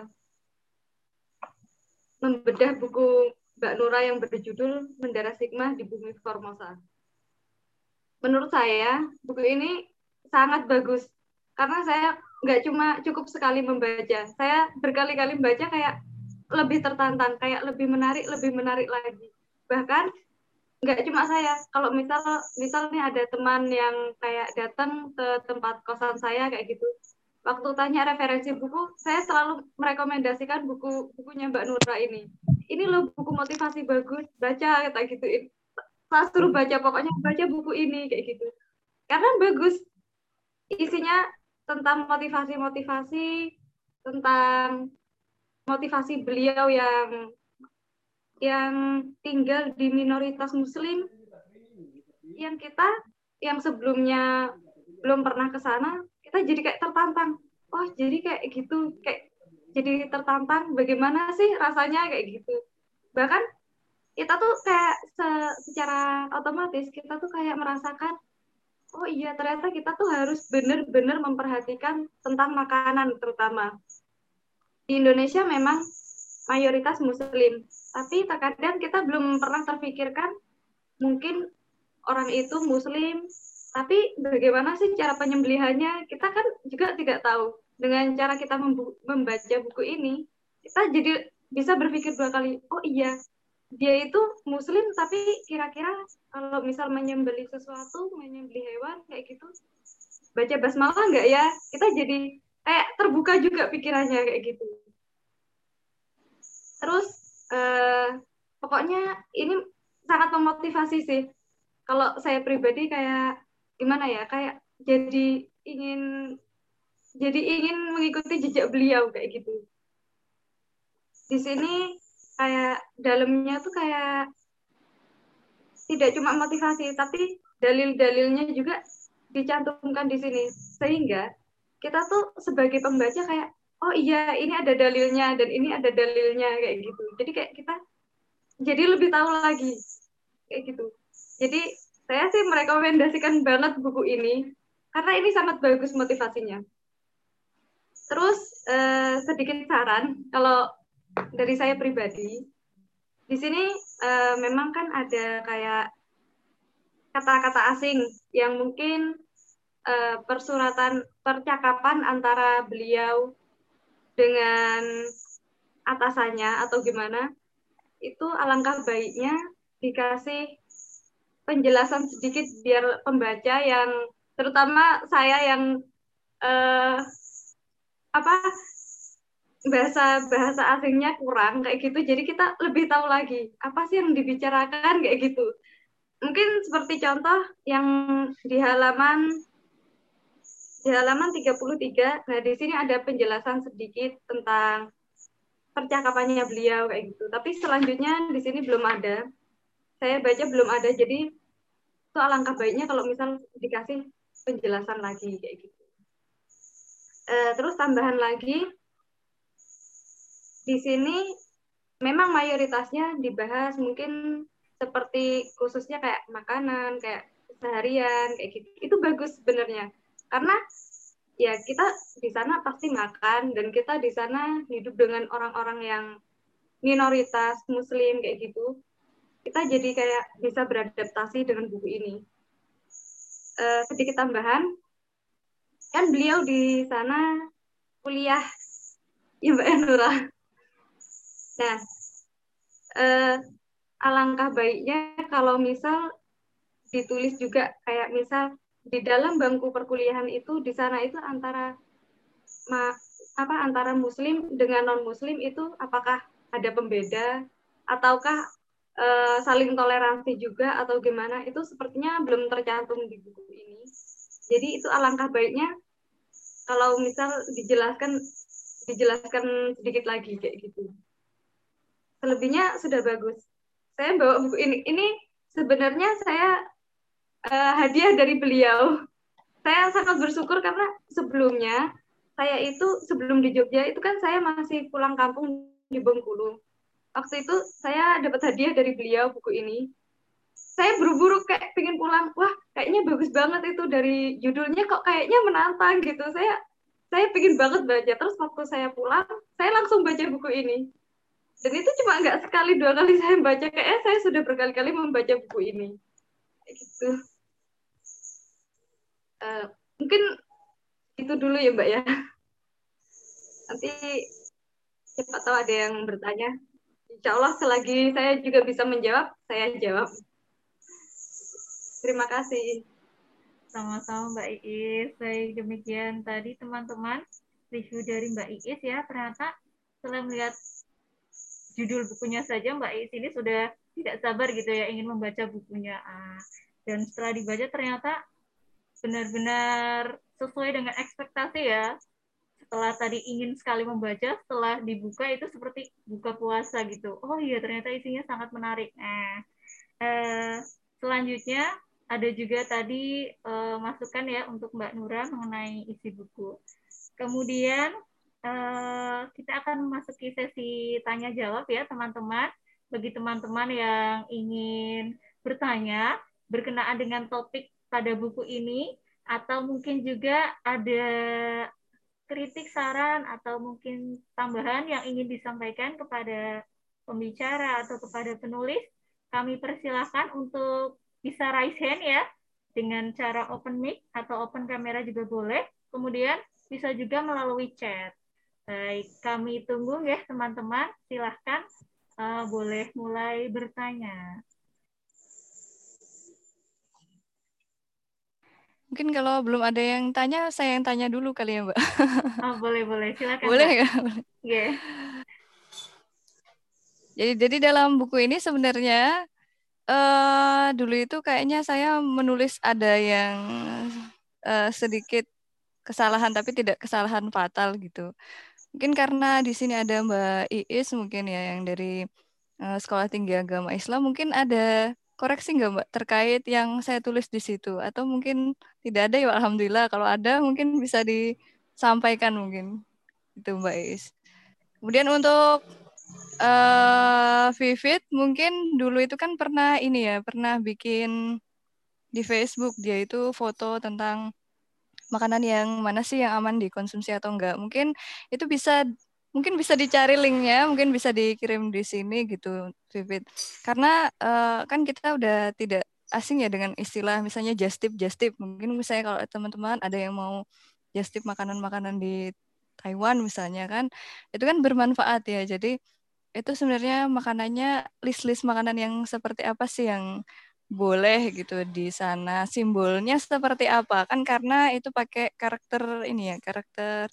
membedah buku Mbak Nurra yang berjudul Mendaras Hikmah di Bumi Formosa. Menurut saya, buku ini sangat bagus karena saya nggak cuma cukup sekali membaca, saya berkali-kali membaca kayak lebih tertantang, kayak lebih menarik, lebih menarik lagi. Bahkan nggak cuma saya, kalau misal misalnya ada teman yang kayak datang ke tempat kosan saya kayak gitu, waktu tanya referensi buku, saya selalu merekomendasikan buku bukunya Mbak Nurra ini. Ini loh buku motivasi bagus, baca kayak gitu. Saya suruh baca, pokoknya baca buku ini kayak gitu. Karena bagus, isinya tentang motivasi-motivasi, tentang motivasi beliau yang yang tinggal di minoritas muslim, yang kita yang sebelumnya belum pernah ke sana, kita jadi kayak tertantang. Oh, jadi kayak gitu, kayak jadi tertantang bagaimana sih rasanya kayak gitu. Bahkan kita tuh kayak se secara otomatis kita tuh kayak merasakan, oh iya ternyata kita tuh harus benar-benar memperhatikan tentang makanan terutama. Di Indonesia memang mayoritas muslim, tapi terkadang kita belum pernah terpikirkan mungkin orang itu muslim, tapi bagaimana sih cara penyembelihannya? Kita kan juga tidak tahu. Dengan cara kita membaca buku ini, kita jadi bisa berpikir dua kali, oh iya, dia itu muslim, tapi kira-kira kalau misal menyembelih sesuatu, menyembelih hewan, kayak gitu, baca basmalah enggak ya? Kita jadi kayak terbuka juga pikirannya kayak gitu. Terus, Uh, pokoknya ini sangat memotivasi sih. Kalau saya pribadi kayak gimana ya, kayak jadi ingin jadi ingin mengikuti jejak beliau kayak gitu. Di sini kayak dalamnya tuh kayak tidak cuma motivasi, tapi dalil-dalilnya juga dicantumkan di sini, sehingga kita tuh sebagai pembaca kayak, oh iya, ini ada dalilnya, dan ini ada dalilnya, kayak gitu. Jadi kayak kita jadi lebih tahu lagi, kayak gitu. Jadi saya sih merekomendasikan banget buku ini, karena ini sangat bagus motivasinya. Terus eh, sedikit saran, kalau dari saya pribadi, di sini uh, memang kan ada kayak kata-kata asing yang mungkin uh, persuratan, percakapan antara beliau dengan atasannya atau gimana, itu alangkah baiknya dikasih penjelasan sedikit biar pembaca yang, terutama saya yang eh, apa bahasa bahasa asingnya kurang kayak gitu, jadi kita lebih tahu lagi apa sih yang dibicarakan kayak gitu. Mungkin seperti contoh yang di halaman di halaman tiga puluh tiga, nah di sini ada penjelasan sedikit tentang percakapannya beliau kayak gitu. Tapi selanjutnya di sini belum ada. Saya baca belum ada. Jadi itu alangkah baiknya kalau misal dikasih penjelasan lagi kayak gitu. E, terus tambahan lagi, di sini memang mayoritasnya dibahas mungkin seperti khususnya kayak makanan, kayak seharian kayak gitu. Itu bagus sebenarnya. Karena ya kita di sana pasti makan dan kita di sana hidup dengan orang-orang yang minoritas muslim kayak gitu, kita jadi kayak bisa beradaptasi dengan buku ini. Eh, sedikit tambahan, kan beliau di sana kuliah ya Mbak Nurra. Nah, eh, alangkah baiknya kalau misal ditulis juga kayak misal di dalam bangku perkuliahan itu di sana itu antara ma, apa antara muslim dengan non muslim itu apakah ada pembeda ataukah e, saling toleransi juga atau gimana, itu sepertinya belum tercantum di buku ini. Jadi itu alangkah baiknya kalau misal dijelaskan dijelaskan sedikit lagi kayak gitu. Selebihnya sudah bagus. Saya bawa buku ini ini sebenarnya saya Uh, hadiah dari beliau. Saya sangat bersyukur karena sebelumnya saya itu sebelum di Jogja itu kan saya masih pulang kampung di Bengkulu. Waktu itu saya dapat hadiah dari beliau buku ini. Saya buru-buru kayak pengen pulang. Wah, kayaknya bagus banget itu, dari judulnya kok kayaknya menantang gitu. Saya saya pengen banget baca. Terus waktu saya pulang, saya langsung baca buku ini. Dan itu cuma nggak sekali dua kali saya baca, kayaknya saya sudah berkali-kali membaca buku ini. Gitu. Uh, mungkin itu dulu ya Mbak ya, nanti siapa tahu ada yang bertanya. Insya Allah selagi saya juga bisa menjawab, saya jawab. Terima kasih. Sama-sama Mbak Iis. Baik, demikian tadi teman-teman review dari Mbak Iis ya. Ternyata setelah melihat judul bukunya saja Mbak Iis ini sudah tidak sabar gitu ya ingin membaca bukunya, dan setelah dibaca ternyata benar-benar sesuai dengan ekspektasi ya. Setelah tadi ingin sekali membaca, setelah dibuka itu seperti buka puasa gitu. Oh iya, ternyata isinya sangat menarik. Nah, eh, selanjutnya ada juga tadi eh, masukan ya untuk Mbak Nurra mengenai isi buku. Kemudian eh, kita akan memasuki sesi tanya jawab ya teman-teman. Bagi teman-teman yang ingin bertanya berkenaan dengan topik pada buku ini, atau mungkin juga ada kritik, saran, atau mungkin tambahan yang ingin disampaikan kepada pembicara atau kepada penulis, kami persilahkan untuk bisa raise hand ya, dengan cara open mic atau open kamera juga boleh, kemudian bisa juga melalui chat. Baik, kami tunggu ya teman-teman, silahkan uh, boleh mulai bertanya. Mungkin kalau belum ada yang tanya, saya yang tanya dulu kali ya, Mbak. Oh, boleh-boleh, silakan. Boleh nggak? Yeah. Jadi, jadi dalam buku ini sebenarnya, uh, dulu itu kayaknya saya menulis ada yang uh, sedikit kesalahan, tapi tidak kesalahan fatal gitu. Mungkin karena di sini ada Mbak Iis, mungkin ya, yang dari uh, Sekolah Tinggi Agama Islam, mungkin ada koreksi nggak Mbak terkait yang saya tulis di situ, atau mungkin tidak ada ya alhamdulillah, kalau ada mungkin bisa disampaikan mungkin itu Mbak Iis. Kemudian untuk uh, Vivit mungkin dulu itu kan pernah ini ya pernah bikin di Facebook, dia itu foto tentang makanan yang mana sih yang aman dikonsumsi atau enggak, mungkin itu bisa Mungkin bisa dicari linknya, mungkin bisa dikirim di sini gitu, Vivit. Karena uh, kan kita udah tidak asing ya dengan istilah misalnya just tip, just tip. Mungkin misalnya kalau teman-teman ada yang mau just tip makanan-makanan di Taiwan misalnya kan, itu kan bermanfaat ya. Jadi itu sebenarnya makanannya, list-list makanan yang seperti apa sih yang boleh gitu di sana. Simbolnya seperti apa? Kan karena itu pakai karakter ini ya, karakter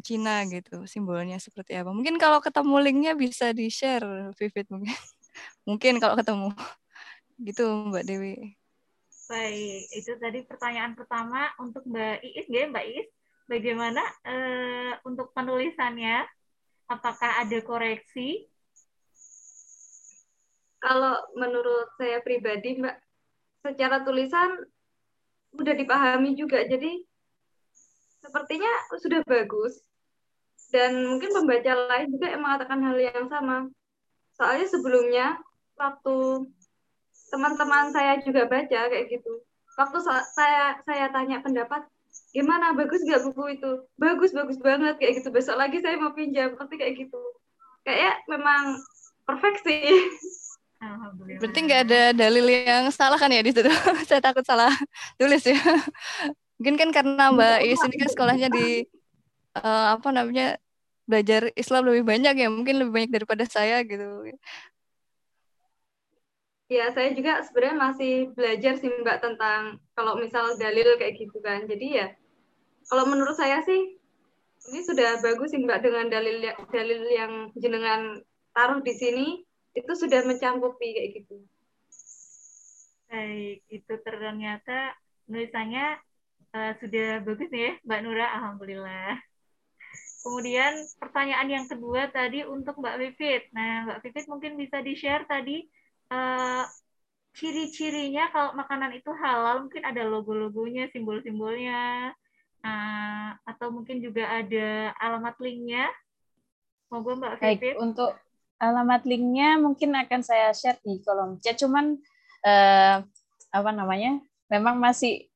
Cina gitu, simbolnya seperti apa. Mungkin kalau ketemu linknya bisa di-share, Vivit, mungkin. Mungkin kalau ketemu. Gitu, Mbak Dewi. Baik, itu tadi pertanyaan pertama untuk Mbak Iis. Ya, Mbak Iis, bagaimana eh, untuk penulisannya? Apakah ada koreksi? Kalau menurut saya pribadi, Mbak, secara tulisan udah dipahami juga, jadi sepertinya sudah bagus, dan mungkin pembaca lain juga yang mengatakan hal yang sama. Soalnya sebelumnya, waktu teman-teman saya juga baca kayak gitu, waktu saya saya tanya pendapat, gimana, bagus nggak buku itu? Bagus, bagus banget kayak gitu. Besok lagi saya mau pinjam, seperti kayak gitu. Kayak memang perfect sih. Berarti nggak ada dalil yang salah kan ya di situ? Saya takut salah tulis ya. Mungkin kan karena Mbak Iis ini kan sekolahnya di uh, apa namanya belajar Islam lebih banyak ya, mungkin lebih banyak daripada saya gitu. Ya, saya juga sebenarnya masih belajar sih Mbak tentang kalau misal dalil kayak gitu kan. Jadi ya kalau menurut saya sih ini sudah bagus sih Mbak, dengan dalil dalil yang jenengan taruh di sini itu sudah mencakupi kayak gitu. Baik, itu ternyata nulisannya Uh, sudah bagus nih ya, Mbak Nurra, alhamdulillah. Kemudian pertanyaan yang kedua tadi untuk Mbak Vivit. Nah, Mbak Vivit mungkin bisa di-share tadi uh, ciri-cirinya kalau makanan itu halal, mungkin ada logo-logonya, simbol-simbolnya, uh, atau mungkin juga ada alamat linknya. Monggo Mbak Vivit. Baik, untuk alamat linknya mungkin akan saya share di kolom chat, cuman uh, apa namanya, memang masih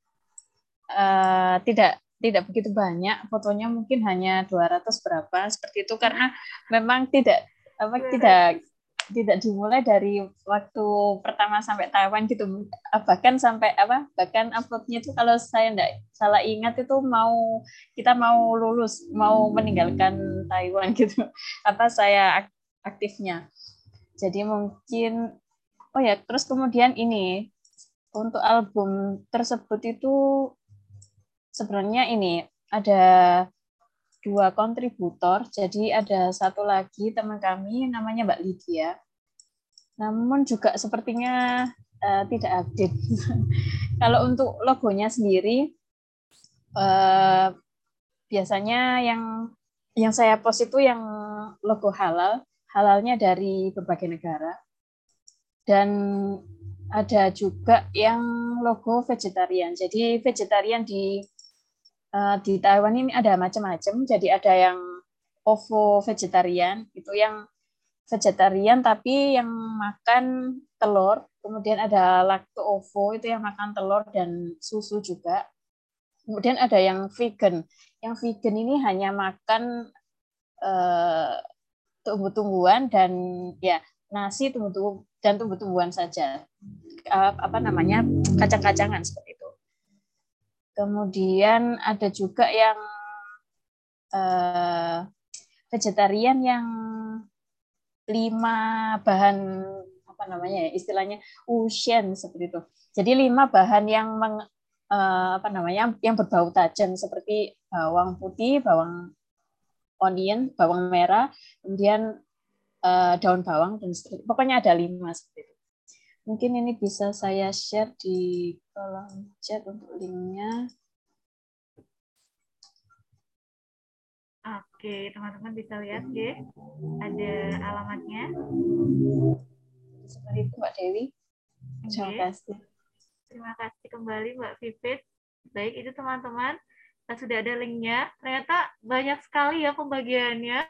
Uh, tidak tidak begitu banyak fotonya, mungkin hanya dua ratus berapa seperti itu, karena memang tidak apa tidak tidak dimulai dari waktu pertama sampai Taiwan gitu, bahkan sampai apa bahkan uploadnya itu kalau saya tidak salah ingat itu mau kita mau lulus mau meninggalkan Taiwan gitu apa saya aktifnya. Jadi mungkin oh ya terus kemudian ini untuk album tersebut itu sebenarnya ini ada dua kontributor, jadi ada satu lagi teman kami namanya Mbak Lydia, namun juga sepertinya uh, tidak update. Kalau untuk logonya sendiri, uh, biasanya yang yang saya post itu yang logo halal, halalnya dari berbagai negara, dan ada juga yang logo vegetarian. Jadi vegetarian di Uh, di Taiwan ini ada macam-macam, jadi ada yang ovo vegetarian, itu yang vegetarian tapi yang makan telur, kemudian ada lacto ovo, itu yang makan telur dan susu juga, kemudian ada yang vegan, yang vegan ini hanya makan uh, tumbuh-tumbuhan dan ya nasi tumbuh-tumbuh dan tumbuh-tumbuhan saja, uh, apa namanya kacang-kacangan seperti itu. Kemudian ada juga yang uh, vegetarian yang lima bahan apa namanya ya, istilahnya ushen seperti itu. Jadi lima bahan yang meng, uh, apa namanya yang berbau tajam seperti bawang putih, bawang onion, bawang merah, kemudian uh, daun bawang dan seperti itu. Pokoknya ada lima seperti itu. Mungkin ini bisa saya share di kolom chat untuk linknya. Oke, teman-teman bisa lihat ya, ada alamatnya. Seperti itu Mbak Dewi. Oke. Terima kasih. Terima kasih kembali Mbak Vivit. Baik, itu teman-teman sudah ada linknya. Ternyata banyak sekali ya pembagiannya.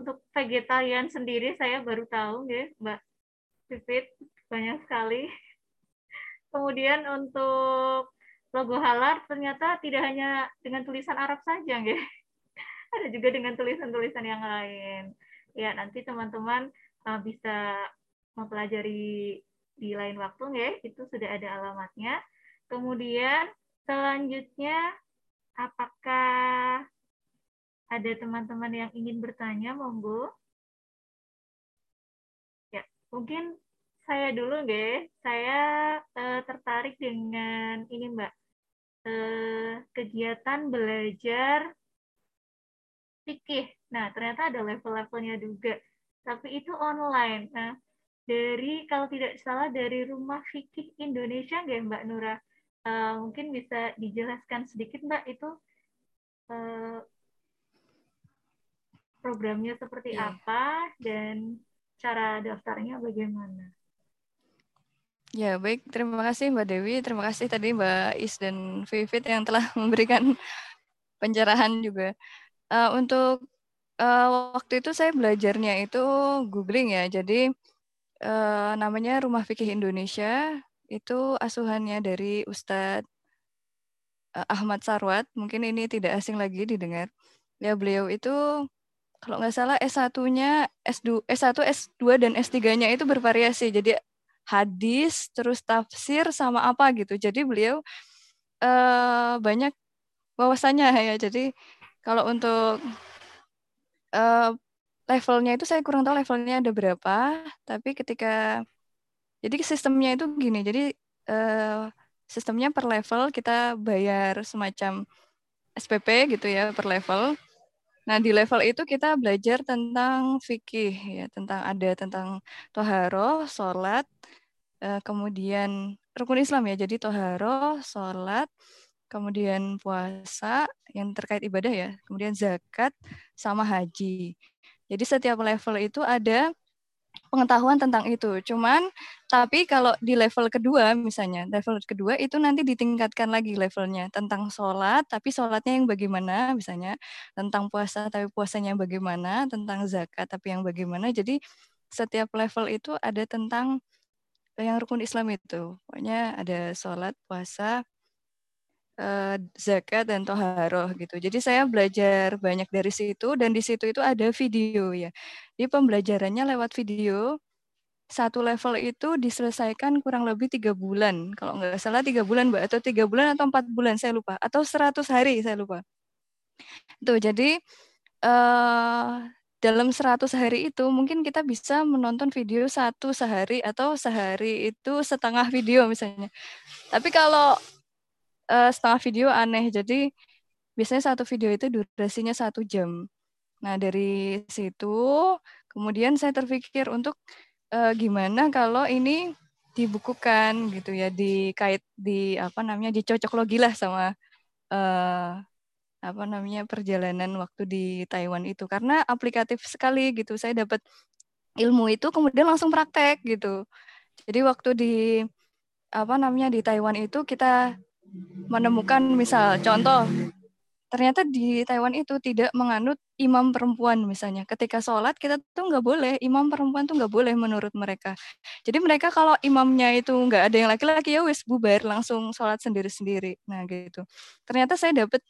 Untuk vegetarian sendiri saya baru tahu ya Mbak Vivit. Banyak sekali. Kemudian untuk logo halal ternyata tidak hanya dengan tulisan Arab saja, nggih. ada juga dengan tulisan-tulisan yang lain. Ya, nanti teman-teman uh, bisa mempelajari di lain waktu, ya. Itu sudah ada alamatnya. Kemudian selanjutnya, apakah ada teman-teman yang ingin bertanya, monggo? Ya, mungkin saya dulu, guys. Saya eh, tertarik dengan ini, Mbak. Eh, kegiatan belajar fikih. Nah, ternyata ada level-levelnya juga. Tapi itu online. Nah, dari, kalau tidak salah, dari Rumah Fikih Indonesia, nggak, Mbak Nurra? Eh, mungkin bisa dijelaskan sedikit, Mbak, itu eh, programnya seperti yeah. apa dan cara daftarnya bagaimana? Ya, baik. Terima kasih Mbak Dewi. Terima kasih tadi Mbak Is dan Vivit yang telah memberikan pencerahan juga. Uh, untuk uh, waktu itu saya belajarnya itu googling ya. Jadi uh, namanya Rumah Fikih Indonesia, itu asuhannya dari Ustadz uh, Ahmad Sarwat. Mungkin ini tidak asing lagi didengar. Ya, beliau itu kalau nggak salah S satunya, S satu, S dua, dan S tiganya itu bervariasi. Jadi hadis, terus tafsir, sama apa gitu. Jadi beliau uh, banyak wawasannya ya. Jadi kalau untuk uh, levelnya itu saya kurang tahu levelnya ada berapa, tapi ketika, jadi sistemnya itu gini, jadi uh, sistemnya per level kita bayar semacam S P P gitu ya, per level. Nah, di level itu kita belajar tentang fikih ya, tentang ada tentang toharoh, sholat, kemudian rukun Islam ya. Jadi toharoh, sholat, kemudian puasa yang terkait ibadah ya, kemudian zakat sama haji. Jadi setiap level itu ada pengetahuan tentang itu. Cuman tapi kalau di level kedua misalnya, level kedua itu nanti ditingkatkan lagi levelnya tentang sholat, tapi sholatnya yang bagaimana misalnya, tentang puasa tapi puasanya yang bagaimana, tentang zakat tapi yang bagaimana. Jadi setiap level itu ada tentang yang rukun Islam itu. Pokoknya ada sholat, puasa, zakat dan toharoh gitu. Jadi saya belajar banyak dari situ, dan di situ itu ada video ya. Jadi pembelajarannya lewat video. Satu level itu diselesaikan kurang lebih tiga bulan. Kalau nggak salah tiga bulan, Mbak, atau tiga bulan atau empat bulan, saya lupa. Atau seratus hari, saya lupa. Tuh, jadi eh, dalam seratus hari itu mungkin kita bisa menonton video satu sehari atau sehari itu setengah video misalnya. Tapi kalau Uh, setengah video aneh, jadi biasanya satu video itu durasinya satu jam. Nah, dari situ kemudian saya terpikir untuk uh, gimana kalau ini dibukukan gitu ya, dikait di apa namanya dicocok logi lah sama uh, apa namanya perjalanan waktu di Taiwan itu, karena aplikatif sekali gitu. Saya dapat ilmu itu kemudian langsung praktek gitu. Jadi waktu di apa namanya di Taiwan itu kita menemukan misal contoh, ternyata di Taiwan itu tidak menganut imam perempuan misalnya. Ketika sholat kita tuh nggak boleh, imam perempuan tuh nggak boleh menurut mereka. Jadi mereka kalau imamnya itu nggak ada yang laki-laki ya wis bubar, langsung sholat sendiri-sendiri. Nah gitu. Ternyata saya dapat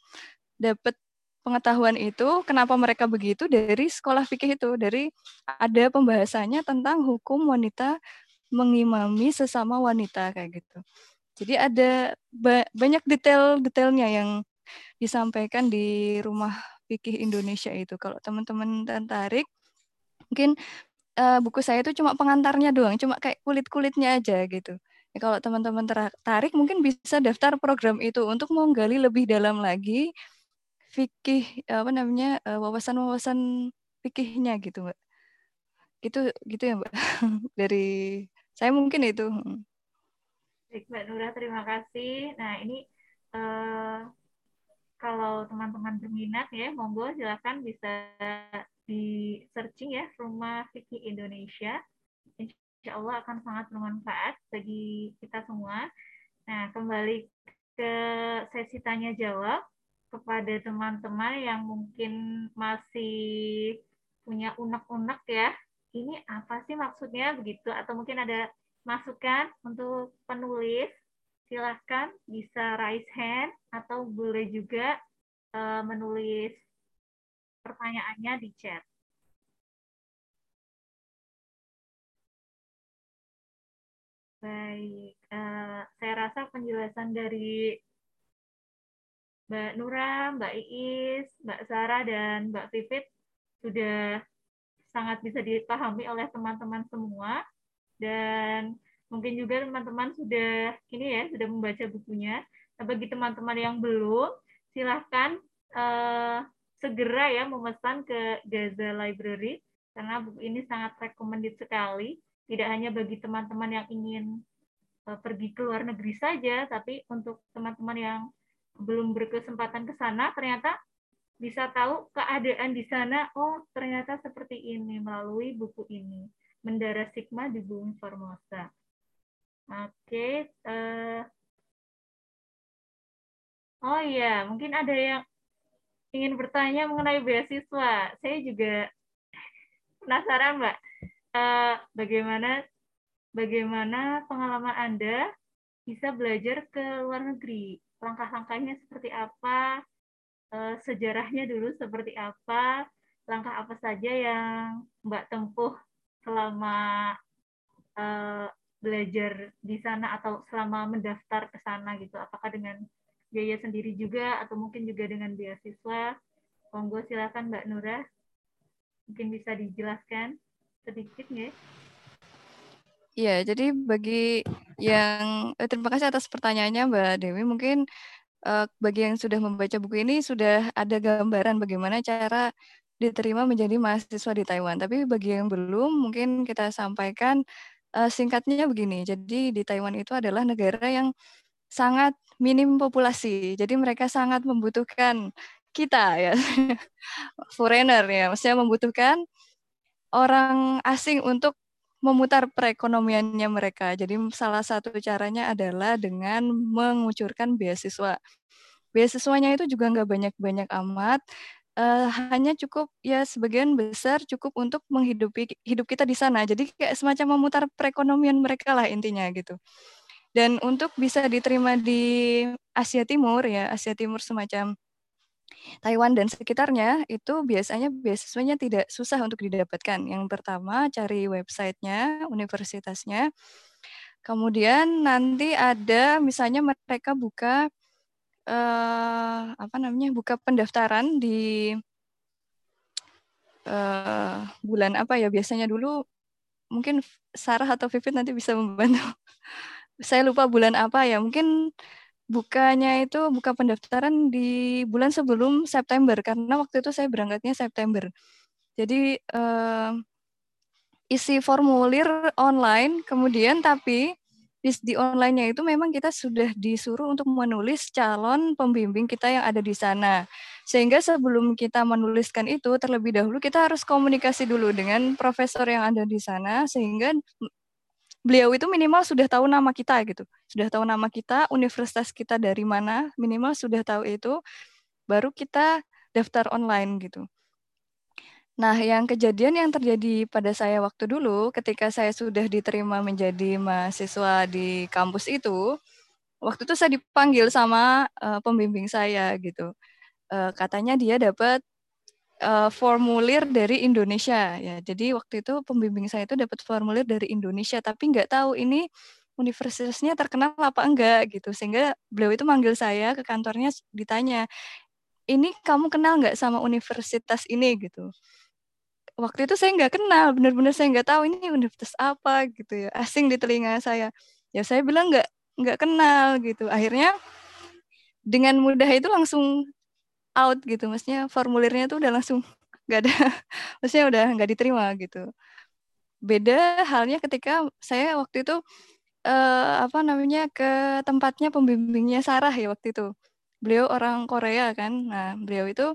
dapat pengetahuan itu, kenapa mereka begitu dari sekolah fikih itu, dari ada pembahasannya tentang hukum wanita mengimami sesama wanita kayak gitu. Jadi ada ba- banyak detail-detailnya yang disampaikan di Rumah Fikih Indonesia itu. Kalau teman-teman tertarik, mungkin uh, buku saya itu cuma pengantarnya doang, cuma kayak kulit-kulitnya aja gitu. Ya, kalau teman-teman tertarik, mungkin bisa daftar program itu untuk menggali lebih dalam lagi fikih apa namanya uh, wawasan-wawasan fikihnya gitu, Mbak. Gitu gitu ya, Mbak. Dari saya mungkin itu. Baik, Mbak Nurra, terima kasih. Nah, ini eh, kalau teman-teman berminat ya, monggo silakan bisa di searching ya, Rumah Fikih Indonesia. Insya Allah akan sangat bermanfaat bagi kita semua. Nah, kembali ke sesi tanya jawab kepada teman-teman yang mungkin masih punya unek-unek ya. Ini apa sih maksudnya begitu? Atau mungkin ada masukan untuk penulis, silahkan bisa raise hand atau boleh juga uh, menulis pertanyaannya di chat. Baik, uh, saya rasa penjelasan dari Mbak Nurra, Mbak Iis, Mbak Sarah, dan Mbak Vivit sudah sangat bisa dipahami oleh teman-teman semua. Dan mungkin juga teman-teman sudah ini ya sudah membaca bukunya. Nah, bagi teman-teman yang belum, silahkan eh, segera ya memesan ke Gaza Library karena buku ini sangat recommended sekali. Tidak hanya bagi teman-teman yang ingin eh, pergi ke luar negeri saja, tapi untuk teman-teman yang belum berkesempatan ke sana, ternyata bisa tahu keadaan di sana. Oh, ternyata seperti ini melalui buku ini. Mendaras Hikmah di Bumi Formosa. Oke. Okay. Uh. Oh iya, yeah. Mungkin ada yang ingin bertanya mengenai beasiswa. Saya juga penasaran, Mbak. Uh, bagaimana bagaimana pengalaman Anda bisa belajar ke luar negeri? Langkah-langkahnya seperti apa? Uh, sejarahnya dulu seperti apa? Langkah apa saja yang Mbak tempuh selama uh, belajar di sana atau selama mendaftar ke sana gitu, apakah dengan biaya sendiri juga atau mungkin juga dengan beasiswa? Monggo silakan Mbak Nurra, mungkin bisa dijelaskan sedikit ya? Iya, jadi bagi yang eh, terima kasih atas pertanyaannya Mbak Dewi. Mungkin eh, bagi yang sudah membaca buku ini sudah ada gambaran bagaimana cara diterima menjadi mahasiswa di Taiwan. Tapi bagi yang belum, mungkin kita sampaikan uh, singkatnya begini. Jadi di Taiwan itu adalah negara yang sangat minim populasi. Jadi mereka sangat membutuhkan kita, ya, foreigner ya, maksudnya membutuhkan orang asing untuk memutar perekonomiannya mereka. Jadi salah satu caranya adalah dengan mengucurkan beasiswa. Beasiswanya itu juga nggak banyak-banyak amat. Uh, hanya cukup ya sebagian besar cukup untuk menghidupi hidup kita di sana. Jadi kayak semacam memutar perekonomian mereka lah intinya gitu. Dan untuk bisa diterima di Asia Timur ya, Asia Timur semacam Taiwan dan sekitarnya itu biasanya beasiswanya tidak susah untuk didapatkan. Yang pertama cari websitenya, universitasnya. Kemudian nanti ada misalnya mereka buka Uh, apa namanya buka pendaftaran di uh, bulan apa ya biasanya dulu, mungkin Sarah atau Vivit nanti bisa membantu. Saya lupa bulan apa ya, mungkin bukanya itu buka pendaftaran di bulan sebelum September karena waktu itu saya berangkatnya September. Jadi uh, isi formulir online, kemudian tapi Di, di online-nya itu memang kita sudah disuruh untuk menulis calon pembimbing kita yang ada di sana. Sehingga sebelum kita menuliskan itu, terlebih dahulu kita harus komunikasi dulu dengan profesor yang ada di sana, sehingga beliau itu minimal sudah tahu nama kita gitu. Sudah tahu nama kita, universitas kita dari mana, minimal sudah tahu itu, baru kita daftar online gitu. Nah, yang kejadian yang terjadi pada saya waktu dulu, ketika saya sudah diterima menjadi mahasiswa di kampus itu, waktu itu saya dipanggil sama uh, pembimbing saya gitu. Uh, katanya dia dapat uh, formulir dari Indonesia. Ya, jadi waktu itu pembimbing saya itu dapat formulir dari Indonesia, tapi nggak tahu ini universitasnya terkenal apa enggak gitu. Sehingga beliau itu manggil saya ke kantornya, ditanya, ini kamu kenal nggak sama universitas ini gitu. Waktu itu saya nggak kenal, benar-benar saya nggak tahu ini universitas apa gitu ya, asing di telinga saya. Ya saya bilang nggak nggak kenal gitu. Akhirnya dengan mudah itu langsung out gitu, maksudnya formulirnya tuh udah langsung nggak ada, maksudnya udah nggak diterima gitu. Beda halnya ketika saya waktu itu eh, apa namanya ke tempatnya pembimbingnya Sarah ya waktu itu. Beliau orang Korea kan, nah beliau itu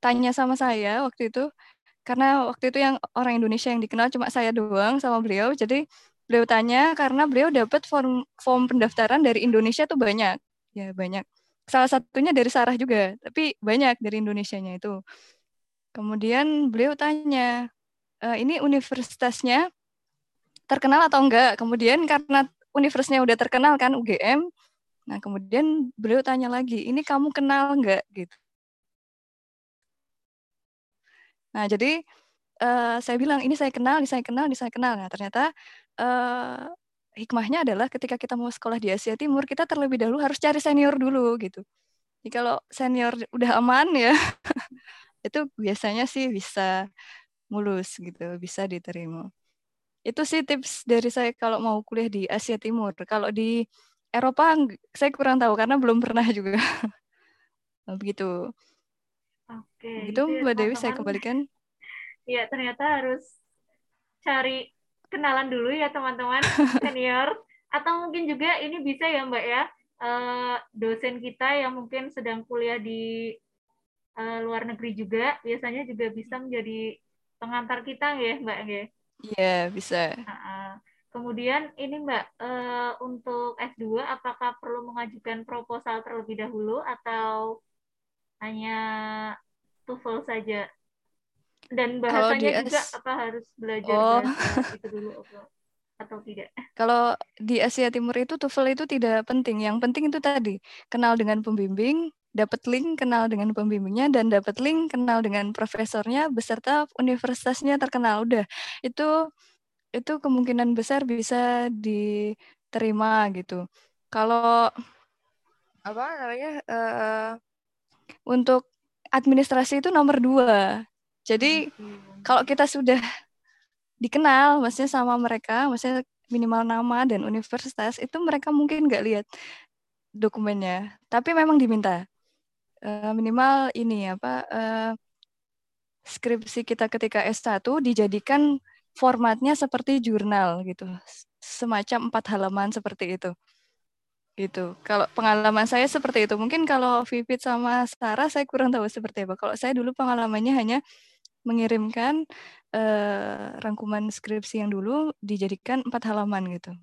tanya sama saya waktu itu. Karena waktu itu yang orang Indonesia yang dikenal cuma saya doang sama beliau, jadi beliau tanya karena beliau dapat form form pendaftaran dari Indonesia tuh banyak, ya banyak. Salah satunya dari Sarah juga, tapi banyak dari Indonesianya itu. Kemudian beliau tanya, e, ini universitasnya terkenal atau enggak? Kemudian karena universitasnya udah terkenal kan U G M, nah kemudian beliau tanya lagi, ini kamu kenal enggak gitu? Nah, jadi uh, saya bilang, ini saya kenal, ini saya kenal, ini saya kenal. Nah, ternyata uh, hikmahnya adalah ketika kita mau sekolah di Asia Timur, kita terlebih dahulu harus cari senior dulu, gitu. Jadi kalau senior udah aman ya, itu biasanya sih bisa mulus, gitu, bisa diterima. Itu sih tips dari saya kalau mau kuliah di Asia Timur. Kalau di Eropa, saya kurang tahu karena belum pernah juga. Begitu. Oke. Itu Mbak Dewi, saya kembalikan. Iya, ternyata harus cari kenalan dulu ya teman-teman senior. Atau mungkin juga ini bisa ya Mbak ya, uh, dosen kita yang mungkin sedang kuliah di uh, luar negeri juga, biasanya juga bisa menjadi pengantar kita ya Mbak ya? Iya, bisa. Uh-uh. Kemudian ini Mbak, uh, untuk S dua apakah perlu mengajukan proposal terlebih dahulu atau hanya TOEFL saja? Dan bahasanya juga as... apa harus belajar oh. bahasa itu dulu atau tidak? Kalau di Asia Timur itu TOEFL itu tidak penting. Yang penting itu tadi, kenal dengan pembimbing, dapat link kenal dengan pembimbingnya, dan dapat link kenal dengan profesornya beserta universitasnya terkenal. Udah, itu itu kemungkinan besar bisa diterima gitu. Kalau apa namanya uh, untuk administrasi itu nomor dua. Jadi hmm. kalau kita sudah dikenal, maksudnya sama mereka, maksudnya minimal nama dan universitas, itu mereka mungkin nggak lihat dokumennya. Tapi memang diminta uh, minimal ini apa uh, skripsi kita ketika S satu dijadikan formatnya seperti jurnal gitu, semacam empat halaman seperti itu. Gitu. Kalau pengalaman saya seperti itu. Mungkin kalau Vivit sama Sarah saya kurang tahu seperti apa. Kalau saya dulu pengalamannya hanya mengirimkan eh, rangkuman skripsi yang dulu dijadikan empat halaman gitu.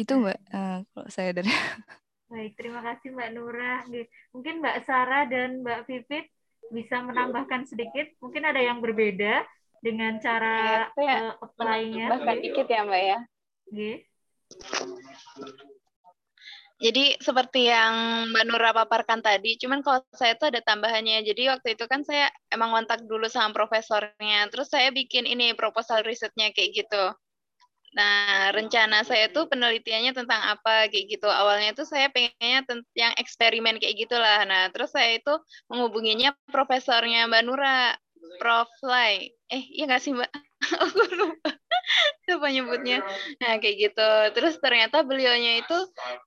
Itu Mbak, eh, kalau saya dari. Baik, terima kasih Mbak Nurra. Mungkin Mbak Sarah dan Mbak Vivit bisa menambahkan sedikit. Mungkin ada yang berbeda dengan cara ya, uh, apply-nya. Bahkan dikit ya Mbak ya. Okay. Jadi seperti yang Mbak Nurra paparkan tadi, cuman kalau saya tuh ada tambahannya. Jadi waktu itu kan saya emang kontak dulu sama profesornya, terus saya bikin ini proposal risetnya kayak gitu. Nah, rencana saya tuh penelitiannya tentang apa kayak gitu. Awalnya tuh saya pengennya yang eksperimen kayak gitulah. Nah, terus saya itu menghubunginya profesornya Mbak Nurra. Prof Lai, eh iya nggak sih Mbak? Aku lupa, lupa nyebutnya. Nah kayak gitu. Terus ternyata beliaunya itu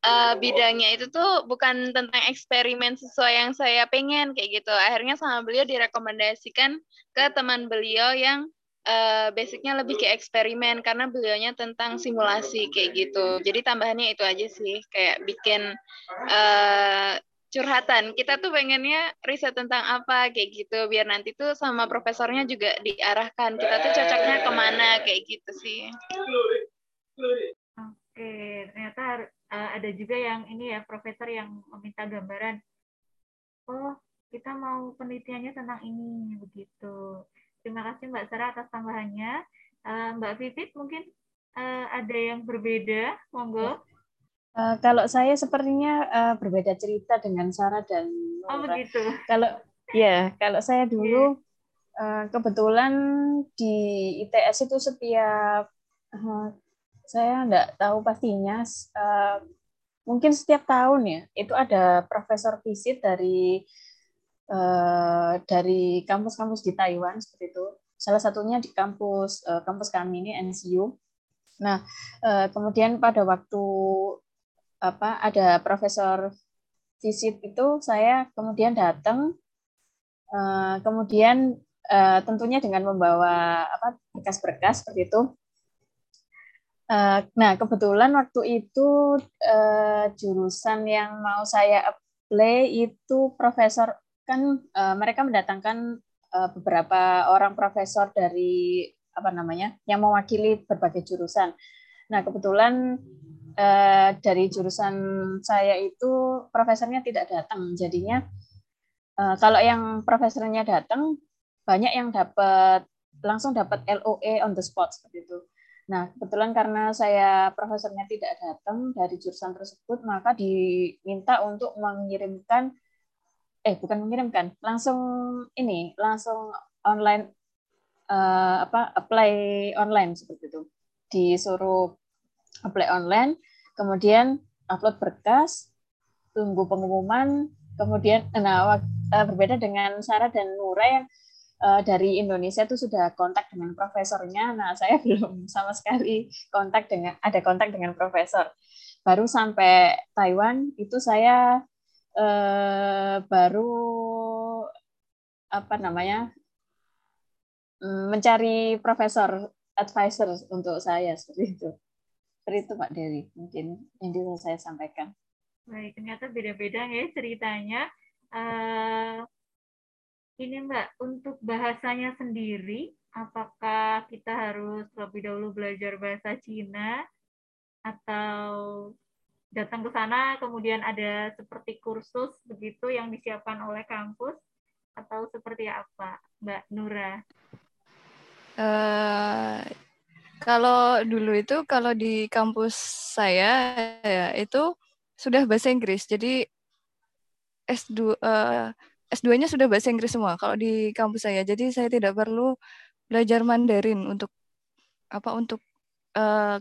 uh, bidangnya itu tuh bukan tentang eksperimen sesuai yang saya pengen kayak gitu. Akhirnya sama beliau direkomendasikan ke teman beliau yang uh, basicnya lebih ke eksperimen karena beliaunya tentang simulasi kayak gitu. Jadi tambahannya itu aja sih, kayak bikin Uh, curhatan, kita tuh pengennya riset tentang apa, kayak gitu, biar nanti tuh sama profesornya juga diarahkan, kita tuh cocoknya kemana, kayak gitu sih. Oke, ternyata uh, ada juga yang ini ya, profesor yang meminta gambaran, oh, kita mau penelitiannya tentang ini, begitu. Terima kasih Mbak Sarah atas tambahannya. Uh, Mbak Vivit, mungkin uh, ada yang berbeda, monggo. Ya. Uh, kalau saya sepertinya uh, berbeda cerita dengan Sarah dan Nurra. Oh begitu. Kalau ya, kalau saya dulu yeah. uh, kebetulan di I T S itu setiap uh, saya nggak tahu pastinya, uh, mungkin setiap tahun ya itu ada profesor visit dari uh, dari kampus-kampus di Taiwan seperti itu. Salah satunya di kampus uh, kampus kami ini N C U. Nah uh, kemudian pada waktu apa ada profesor visit itu saya kemudian datang uh, kemudian uh, tentunya dengan membawa apa berkas-berkas seperti itu. Uh, nah kebetulan waktu itu uh, jurusan yang mau saya apply itu profesor kan uh, mereka mendatangkan uh, beberapa orang profesor dari apa namanya yang mewakili berbagai jurusan. Nah kebetulan Uh, dari jurusan saya itu profesornya tidak datang, jadinya uh, kalau yang profesornya datang banyak yang dapat langsung dapat L O E on the spot seperti itu. Nah kebetulan karena saya profesornya tidak datang dari jurusan tersebut, maka diminta untuk mengirimkan eh bukan mengirimkan, langsung ini, langsung online uh, apa apply online seperti itu. Disuruh apply online, kemudian upload berkas, tunggu pengumuman, kemudian nah berbeda dengan Sarah dan Nurra yang uh, dari Indonesia itu sudah kontak dengan profesornya. Nah, saya belum sama sekali kontak dengan ada kontak dengan profesor. Baru sampai Taiwan itu saya eh, baru apa namanya mencari profesor advisor untuk saya seperti itu. Seperti itu Pak Dewi mungkin yang bisa saya sampaikan. Baik, ternyata beda-beda ya ceritanya. Uh, ini Mbak, untuk bahasanya sendiri, apakah kita harus lebih dahulu belajar bahasa Cina? Atau datang ke sana kemudian ada seperti kursus begitu yang disiapkan oleh kampus atau seperti apa Mbak Nurra? Uh, kalau dulu itu kalau di kampus saya ya, itu sudah bahasa Inggris, jadi S dua uh, S dua-nya sudah bahasa Inggris semua kalau di kampus saya, jadi saya tidak perlu belajar Mandarin untuk apa untuk uh,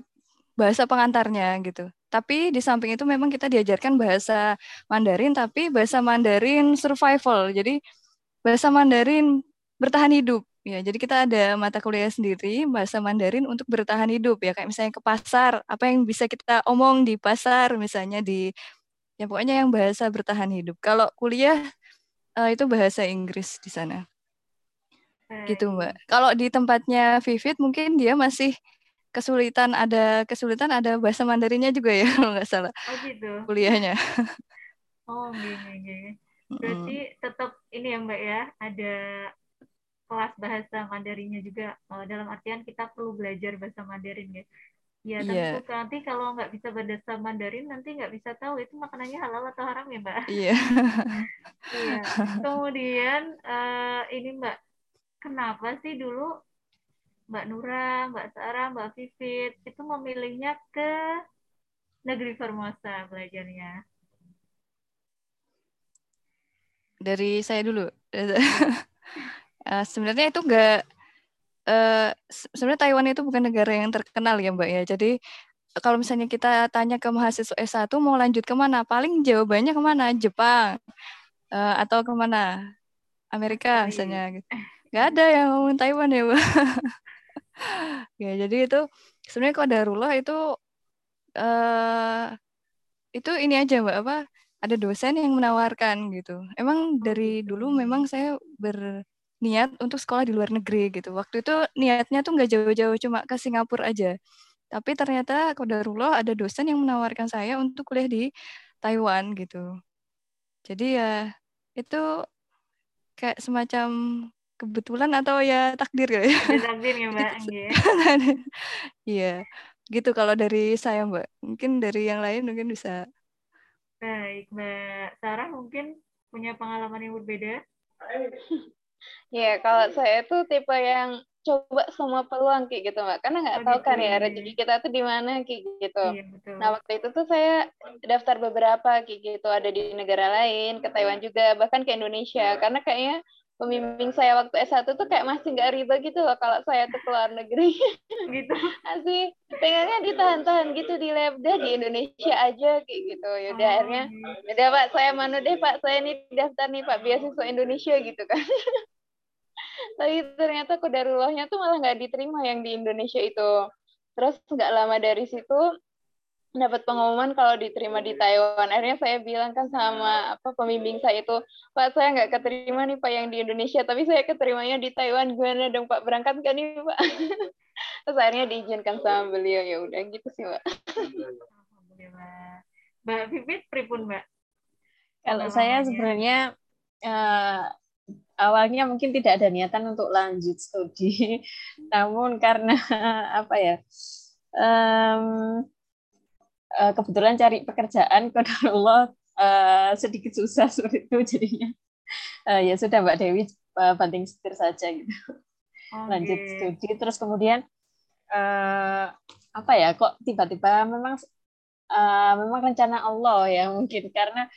bahasa pengantarnya gitu. Tapi di samping itu memang kita diajarkan bahasa Mandarin, tapi bahasa Mandarin survival. Jadi bahasa Mandarin bertahan hidup. Ya, jadi kita ada mata kuliah sendiri bahasa Mandarin untuk bertahan hidup ya, kayak misalnya ke pasar, apa yang bisa kita omong di pasar misalnya di ya pokoknya yang bahasa bertahan hidup. Kalau kuliah itu bahasa Inggris di sana. Gitu, Mbak. Kalau di tempatnya Vivit mungkin dia masih kesulitan ada kesulitan ada bahasa Mandarinnya juga ya kalau nggak salah. Oh gitu. Kuliahnya. Oh gini-gini. Berarti mm. tetap ini ya Mbak ya, ada kelas bahasa Mandarinnya juga, dalam artian kita perlu belajar bahasa Mandarin ya. Ya tentu yeah. Nanti kalau nggak bisa bahasa Mandarin nanti nggak bisa tahu itu makanannya halal atau haram ya Mbak. Iya. Yeah. Iya. Kemudian uh, ini Mbak, kenapa sih dulu Mbak Nurra, Mbak Sarah, Mbak Vivit itu memilihnya ke negeri Formosa belajarnya? Dari saya dulu. Sebenarnya itu enggak, sebenarnya Taiwan itu bukan negara yang terkenal ya Mbak ya. Jadi kalau misalnya kita tanya ke mahasiswa S satu mau lanjut kemana, paling jawabannya kemana? Jepang atau kemana? Amerika misalnya. Nggak ada yang ngomong Taiwan ya Mbak. Ya, jadi itu sebenarnya kalau Darullah itu uh, itu ini aja Mbak, apa ada dosen yang menawarkan gitu. Emang dari dulu memang saya berniat untuk sekolah di luar negeri gitu. Waktu itu niatnya tuh nggak jauh-jauh, cuma ke Singapura aja. Tapi ternyata kalau Darullah ada dosen yang menawarkan saya untuk kuliah di Taiwan gitu. Jadi ya itu kayak semacam kebetulan atau ya takdir ya? Takdir ya Mbak. Iya, gitu kalau dari saya Mbak. Mungkin dari yang lain mungkin bisa. Baik Mbak Sarah mungkin punya pengalaman yang berbeda. Iya, kalau saya tuh tipe yang coba semua peluang kayak gitu Mbak. Karena nggak oh, tahu gitu, kan ya rezeki kita tuh di mana kayak gitu. Iya, betul. Nah waktu itu tuh saya daftar beberapa kayak gitu. Ada di negara lain, ke Taiwan juga, bahkan ke Indonesia. Karena kayaknya pembimbing saya waktu S satu tuh kayak masih nggak riba gitu loh kalau saya tuh keluar negeri gitu. Masih pengennya ditahan-tahan gitu di lab, dah di Indonesia aja kayak gitu. Yaudah oh, akhirnya udah Pak, saya manu deh Pak, saya nih daftar nih Pak beasiswa Indonesia gitu kan. Tapi ternyata kodarullahnya tuh malah nggak diterima yang di Indonesia itu. Terus nggak lama dari situ dapat pengumuman kalau diterima di Taiwan. Akhirnya saya bilang kan sama apa pembimbing saya itu, Pak saya nggak keterima nih Pak yang di Indonesia, tapi saya keterimanya di Taiwan, gimana dong Pak, berangkat nggak nih Pak? Terus akhirnya diizinkan sama beliau, ya udah gitu sih Pak. Alhamdulillah. Mbak Vivit pripun Mbak? Kalau saya sebenarnya uh, awalnya mungkin tidak ada niatan untuk lanjut studi, namun karena apa ya? Um, kebetulan cari pekerjaan kodarullah uh, sedikit susah seperti itu jadinya uh, ya sudah Mbak Dewi uh, banting setir saja gitu. Okay. Lanjut studi terus kemudian uh, apa ya kok tiba-tiba memang uh, memang rencana Allah ya mungkin karena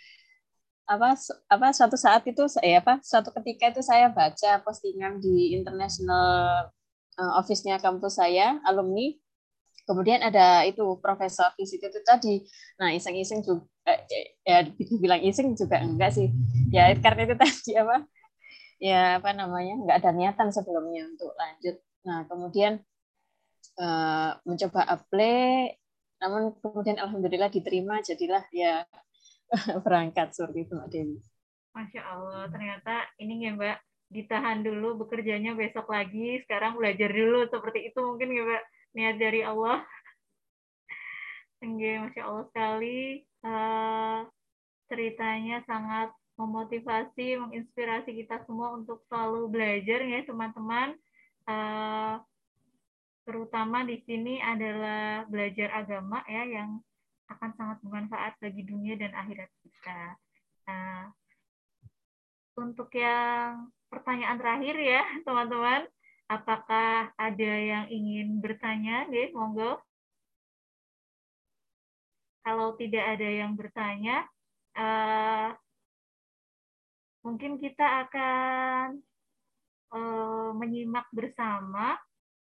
apa apa suatu saat itu saya apa suatu ketika itu saya baca postingan di international uh, office-nya kampus saya alumni, kemudian ada itu profesor di situ itu tadi. Nah, iseng-iseng juga eh, ya dibilang iseng juga enggak sih ya, karena itu tadi apa ya apa namanya enggak ada niatan sebelumnya untuk lanjut. Nah, kemudian uh, mencoba apply, namun kemudian alhamdulillah diterima, jadilah ya berangkat seperti itu, Mbak Dewi. Masya Allah, ternyata ini ya Mbak, ditahan dulu bekerjanya besok lagi, sekarang belajar dulu, seperti itu mungkin ya Mbak, niat dari Allah. Enggak, Masya Allah sekali, uh, ceritanya sangat memotivasi, menginspirasi kita semua untuk selalu belajar ya teman-teman, uh, terutama di sini adalah belajar agama ya, yang akan sangat bermanfaat bagi dunia dan akhirat kita. Nah, untuk yang pertanyaan terakhir ya, teman-teman, apakah ada yang ingin bertanya? Deh, monggo. Kalau tidak ada yang bertanya, uh, mungkin kita akan uh, menyimak bersama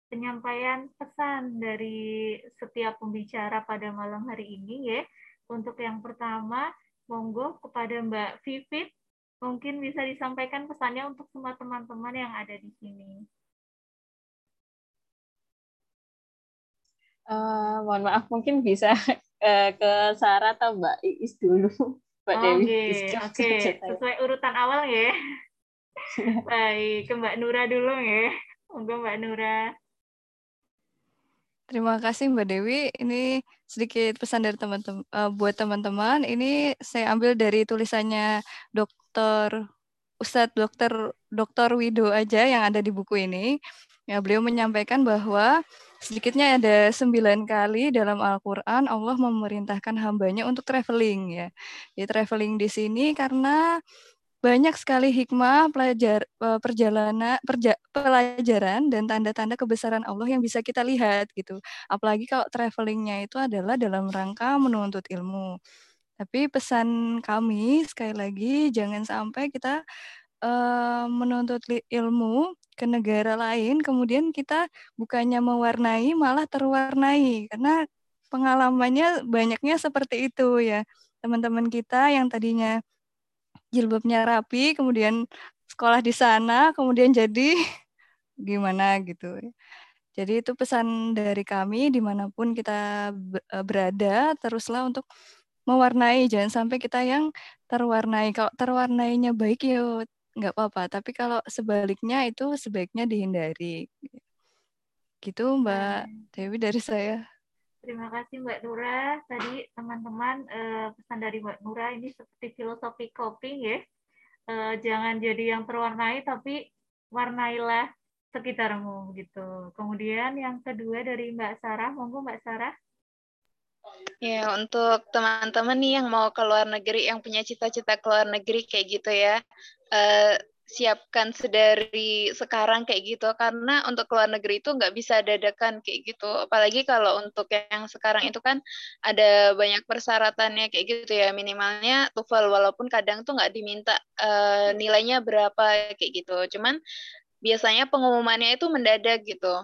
penyampaian pesan dari setiap pembicara pada malam hari ini ya. Untuk yang pertama, monggo kepada Mbak Vivit, mungkin bisa disampaikan pesannya untuk semua teman-teman yang ada di sini. Uh, mohon maaf, mungkin bisa uh, ke Sarah atau Mbak Iis dulu. Mbak Dewi. Oke, oke. Sesuai urutan awal ya. Baik, ke Mbak Nurra dulu ya. Monggo Mbak Nurra. Terima kasih Mbak Dewi. Ini sedikit pesan dari teman-teman, uh, buat teman-teman. Ini saya ambil dari tulisannya Dokter Ustadz Dokter Dokter Widodo aja yang ada di buku ini. Ya, beliau menyampaikan bahwa sedikitnya ada sembilan kali dalam Al-Quran Allah memerintahkan hambanya untuk traveling. Ya, jadi traveling di sini karena banyak sekali hikmah, pelajar, perjalanan, perja, pelajaran, dan tanda-tanda kebesaran Allah yang bisa kita lihat gitu. Apalagi kalau travelingnya itu adalah dalam rangka menuntut ilmu. Tapi pesan kami sekali lagi, jangan sampai kita uh, menuntut ilmu ke negara lain, kemudian kita bukannya mewarnai malah terwarnai, karena pengalamannya banyaknya seperti itu ya. Teman-teman kita yang tadinya jilbabnya rapi, kemudian sekolah di sana, kemudian jadi gimana gitu. Jadi itu pesan dari kami, dimanapun kita berada, teruslah untuk mewarnai, jangan sampai kita yang terwarnai. Kalau terwarnainya baik ya nggak apa-apa, tapi kalau sebaliknya itu sebaiknya dihindari. Gitu Mbak Dewi dari saya. Terima kasih Mbak Nurra. Tadi teman-teman, eh, pesan dari Mbak Nurra ini seperti filosofi coping ya. Eh, jangan jadi yang terwarnai, tapi warnailah sekitarmu gitu. Kemudian yang kedua dari Mbak Sarah, monggo Mbak Sarah. Ya, untuk teman-teman nih yang mau ke luar negeri, yang punya cita-cita ke luar negeri kayak gitu ya. Eh, siapkan sedari sekarang kayak gitu, karena untuk luar negeri itu nggak bisa dadakan kayak gitu, apalagi kalau untuk yang sekarang itu kan ada banyak persyaratannya kayak gitu ya, minimalnya TOEFL, walaupun kadang tuh nggak diminta uh, nilainya berapa kayak gitu, cuman biasanya pengumumannya itu mendadak gitu,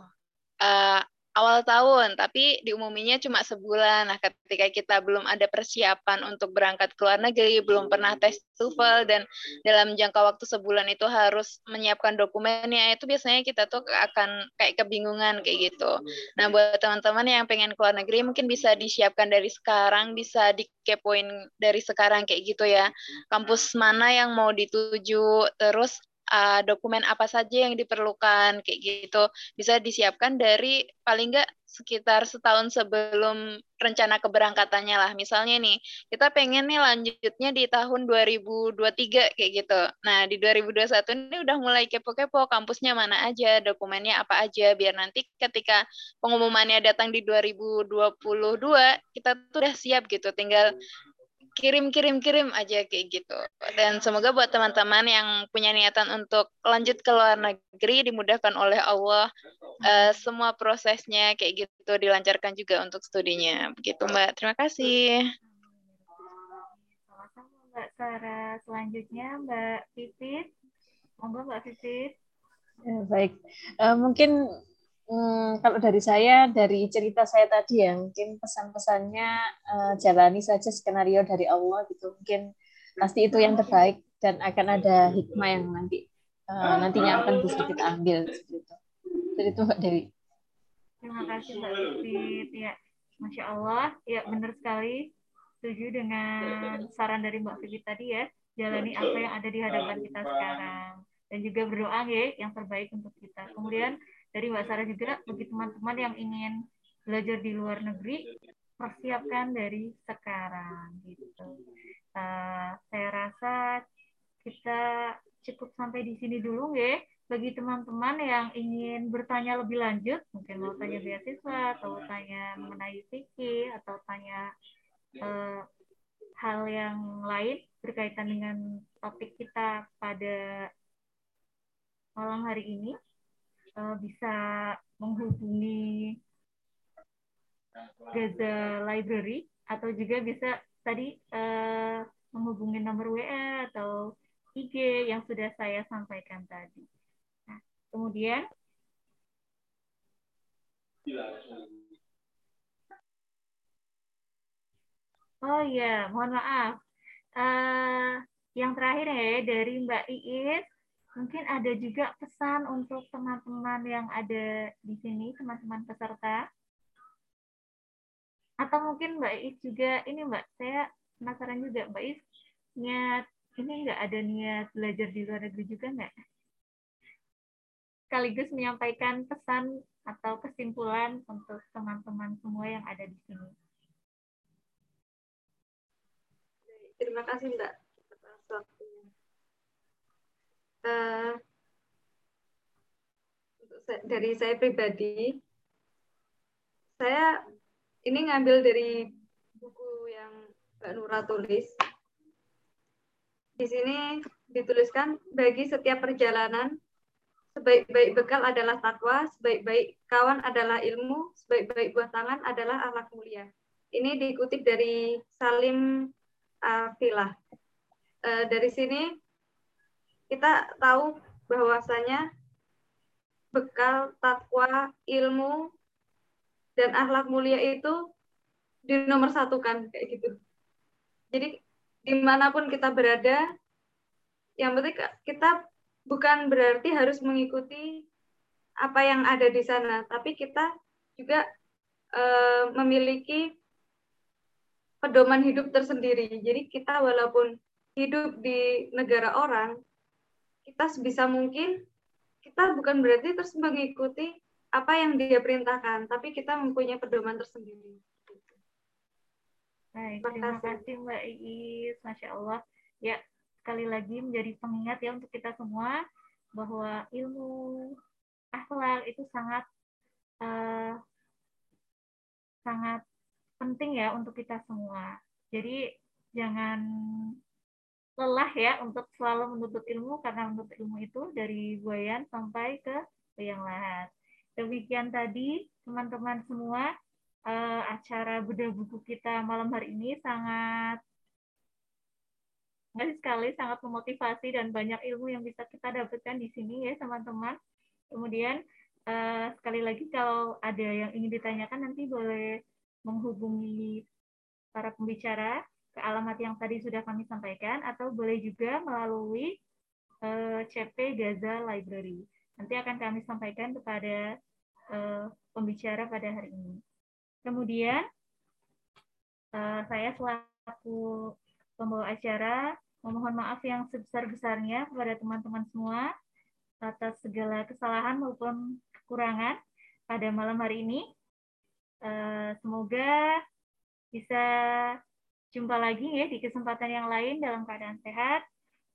uh, awal tahun, tapi diumuminya cuma sebulan. Nah, ketika kita belum ada persiapan untuk berangkat ke luar negeri, belum pernah tes TOEFL, dan dalam jangka waktu sebulan itu harus menyiapkan dokumennya, itu biasanya kita tuh akan kayak kebingungan kayak gitu. Nah, buat teman-teman yang pengen ke luar negeri, mungkin bisa disiapkan dari sekarang, bisa dikepoin dari sekarang kayak gitu ya. Kampus mana yang mau dituju, terus Uh, dokumen apa saja yang diperlukan kayak gitu, bisa disiapkan dari paling nggak sekitar setahun sebelum rencana keberangkatannya lah. Misalnya nih, kita pengen nih lanjutnya di tahun dua ribu dua puluh tiga kayak gitu. Nah, di dua ribu dua puluh satu ini udah mulai kepo-kepo kampusnya mana aja, dokumennya apa aja, biar nanti ketika pengumumannya datang di dua ribu dua puluh dua kita tuh udah siap gitu, tinggal kirim-kirim-kirim aja kayak gitu. Dan semoga buat teman-teman yang punya niatan untuk lanjut ke luar negeri dimudahkan oleh Allah, uh, semua prosesnya kayak gitu, dilancarkan juga untuk studinya. Begitu Mbak, terima kasih. Mbak Sarah. Selanjutnya Mbak Vivit. Monggo Mbak Vivit. Ya, baik. Uh, mungkin Hmm, kalau dari saya, dari cerita saya tadi ya, mungkin pesan-pesannya uh, jalani saja skenario dari Allah gitu. Mungkin pasti itu yang terbaik dan akan ada hikmah yang nanti uh, nantinya akan bisa kita ambil seperti itu. Jadi itu Mbak Dewi. Terima kasih Mbak Fit. Ya, masya Allah. Ya benar sekali. Setuju dengan saran dari Mbak Fit tadi ya. Jalani apa yang ada di hadapan kita sekarang dan juga berdoa ya yang terbaik untuk kita. Kemudian dari Mbak Sarah juga, bagi teman-teman yang ingin belajar di luar negeri, persiapkan dari sekarang. Gitu. Uh, saya rasa kita cukup sampai di sini dulu, ya. Bagi teman-teman yang ingin bertanya lebih lanjut, mungkin mau tanya beasiswa, atau tanya mengenai fikih, atau tanya uh, hal yang lain berkaitan dengan topik kita pada malam hari ini, bisa menghubungi Gaza Library atau juga bisa tadi eh, menghubungi nomor W A atau I G yang sudah saya sampaikan tadi. Nah, kemudian oh ya, mohon maaf uh, yang terakhir ya dari Mbak Iis. Mungkin ada juga pesan untuk teman-teman yang ada di sini, teman-teman peserta. Atau mungkin Mbak Iis juga, ini Mbak, saya penasaran juga Mbak Iis, niat, ini nggak ada niat belajar di luar negeri juga nggak? Sekaligus menyampaikan pesan atau kesimpulan untuk teman-teman semua yang ada di sini. Terima kasih Mbak atas waktunya. Uh, dari saya pribadi, saya ini ngambil dari buku yang Mbak Nurra tulis. Di sini dituliskan, bagi setiap perjalanan, sebaik-baik bekal adalah takwa, sebaik-baik kawan adalah ilmu, sebaik-baik buah tangan adalah akhlak mulia. Ini dikutip dari Salim Afilah. Uh, dari sini kita tahu bahwasanya bekal, takwa, ilmu, dan akhlak mulia itu dinomorsatukan, kayak gitu. Jadi, dimanapun kita berada, yang penting kita bukan berarti harus mengikuti apa yang ada di sana, tapi kita juga e, memiliki pedoman hidup tersendiri. Jadi, kita walaupun hidup di negara orang, kita sebisa mungkin, kita bukan berarti terus mengikuti apa yang dia perintahkan, tapi kita mempunyai pedoman tersendiri. Baik, terima kasih Mbak Iis, masya Allah. Ya, sekali lagi menjadi pengingat ya untuk kita semua, bahwa ilmu akhlak itu sangat eh, sangat penting ya untuk kita semua. Jadi, jangan lelah ya untuk selalu menuntut ilmu, karena menuntut ilmu itu dari buayan sampai ke liang lahat. Demikian tadi teman-teman semua, eh, acara Bedah Buku kita malam hari ini sangat menarik sekali, sangat memotivasi dan banyak ilmu yang bisa kita dapatkan di sini ya teman-teman. Kemudian eh, sekali lagi kalau ada yang ingin ditanyakan nanti boleh menghubungi para pembicara ke alamat yang tadi sudah kami sampaikan, atau boleh juga melalui uh, C P Gaza Library. Nanti akan kami sampaikan kepada uh, pembicara pada hari ini. Kemudian, uh, saya selaku pembawa acara memohon maaf yang sebesar-besarnya kepada teman-teman semua atas segala kesalahan maupun kekurangan pada malam hari ini. Uh, semoga bisa jumpa lagi ya di kesempatan yang lain dalam keadaan sehat,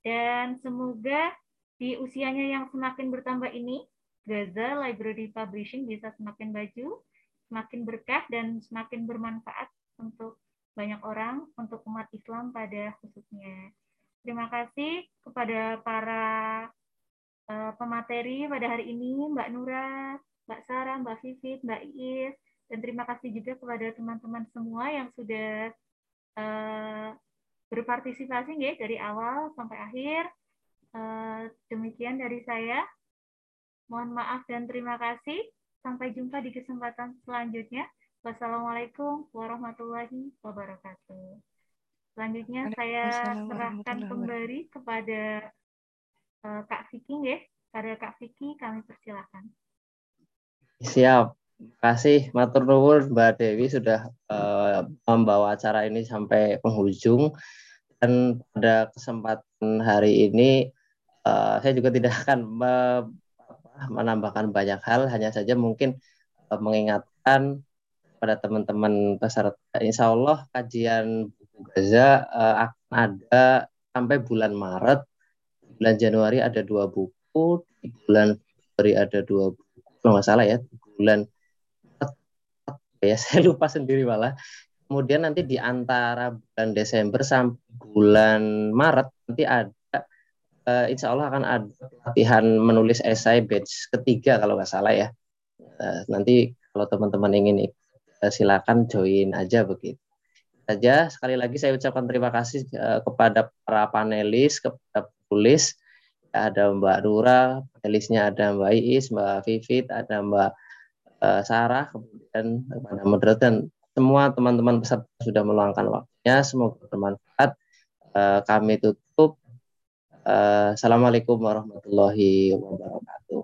dan semoga di usianya yang semakin bertambah ini Gaza Library Publishing bisa semakin maju, semakin berkah, dan semakin bermanfaat untuk banyak orang, untuk umat Islam pada khususnya. Terima kasih kepada para uh, pemateri pada hari ini, Mbak Nurra, Mbak Sarah, Mbak Vivit, Mbak Iis, dan terima kasih juga kepada teman-teman semua yang sudah berpartisipasi nggih dari awal sampai akhir. Demikian dari saya. Mohon maaf dan terima kasih. Sampai jumpa di kesempatan selanjutnya. Wassalamualaikum warahmatullahi wabarakatuh. Selanjutnya saya serahkan kembali kepada uh, Kak Vicky nggih. Pada Kak Vicky kami persilakan. Siap. Terima kasih matur nuwun Mbak Dewi sudah uh, membawa acara ini sampai penghujung. Dan pada kesempatan hari ini uh, saya juga tidak akan me- menambahkan banyak hal, hanya saja mungkin uh, mengingatkan pada teman-teman peserta, insya Allah kajian buku Gaza uh, akan ada sampai bulan Maret, bulan Januari ada dua buku, bulan Februari ada dua buku, kalau nggak salah ya, bulan ya saya lupa sendiri malah. Kemudian nanti di antara bulan Desember sampai bulan Maret nanti ada Insya Allah akan ada pelatihan menulis esai batch ketiga kalau nggak salah ya. Nanti kalau teman-teman ingin silakan join aja begitu. Saja sekali lagi saya ucapkan terima kasih kepada para panelis, kepada penulis. Ada Mbak Nurra, panelisnya ada Mbak Iis, Mbak Vivit, ada Mbak Sarah, kemudian kepada moderator dan semua teman-teman peserta sudah meluangkan waktunya. Semoga bermanfaat. Kami tutup. Uh, Assalamualaikum warahmatullahi wabarakatuh.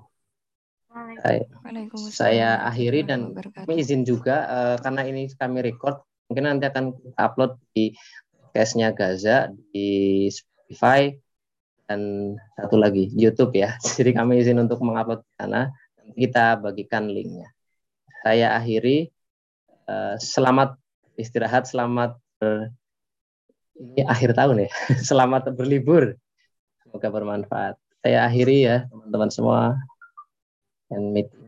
Waalaikumsalam. Saya akhiri dan kami izin juga uh, karena ini kami record, mungkin nanti akan upload di podcastnya Gaza di Spotify dan satu lagi YouTube ya. Jadi kami izin untuk mengupload di sana. Kita bagikan linknya. Saya akhiri. Uh, selamat istirahat, selamat ber... ini akhir tahun ya. Selamat berlibur. Semoga bermanfaat. Saya akhiri ya teman-teman semua. And meet.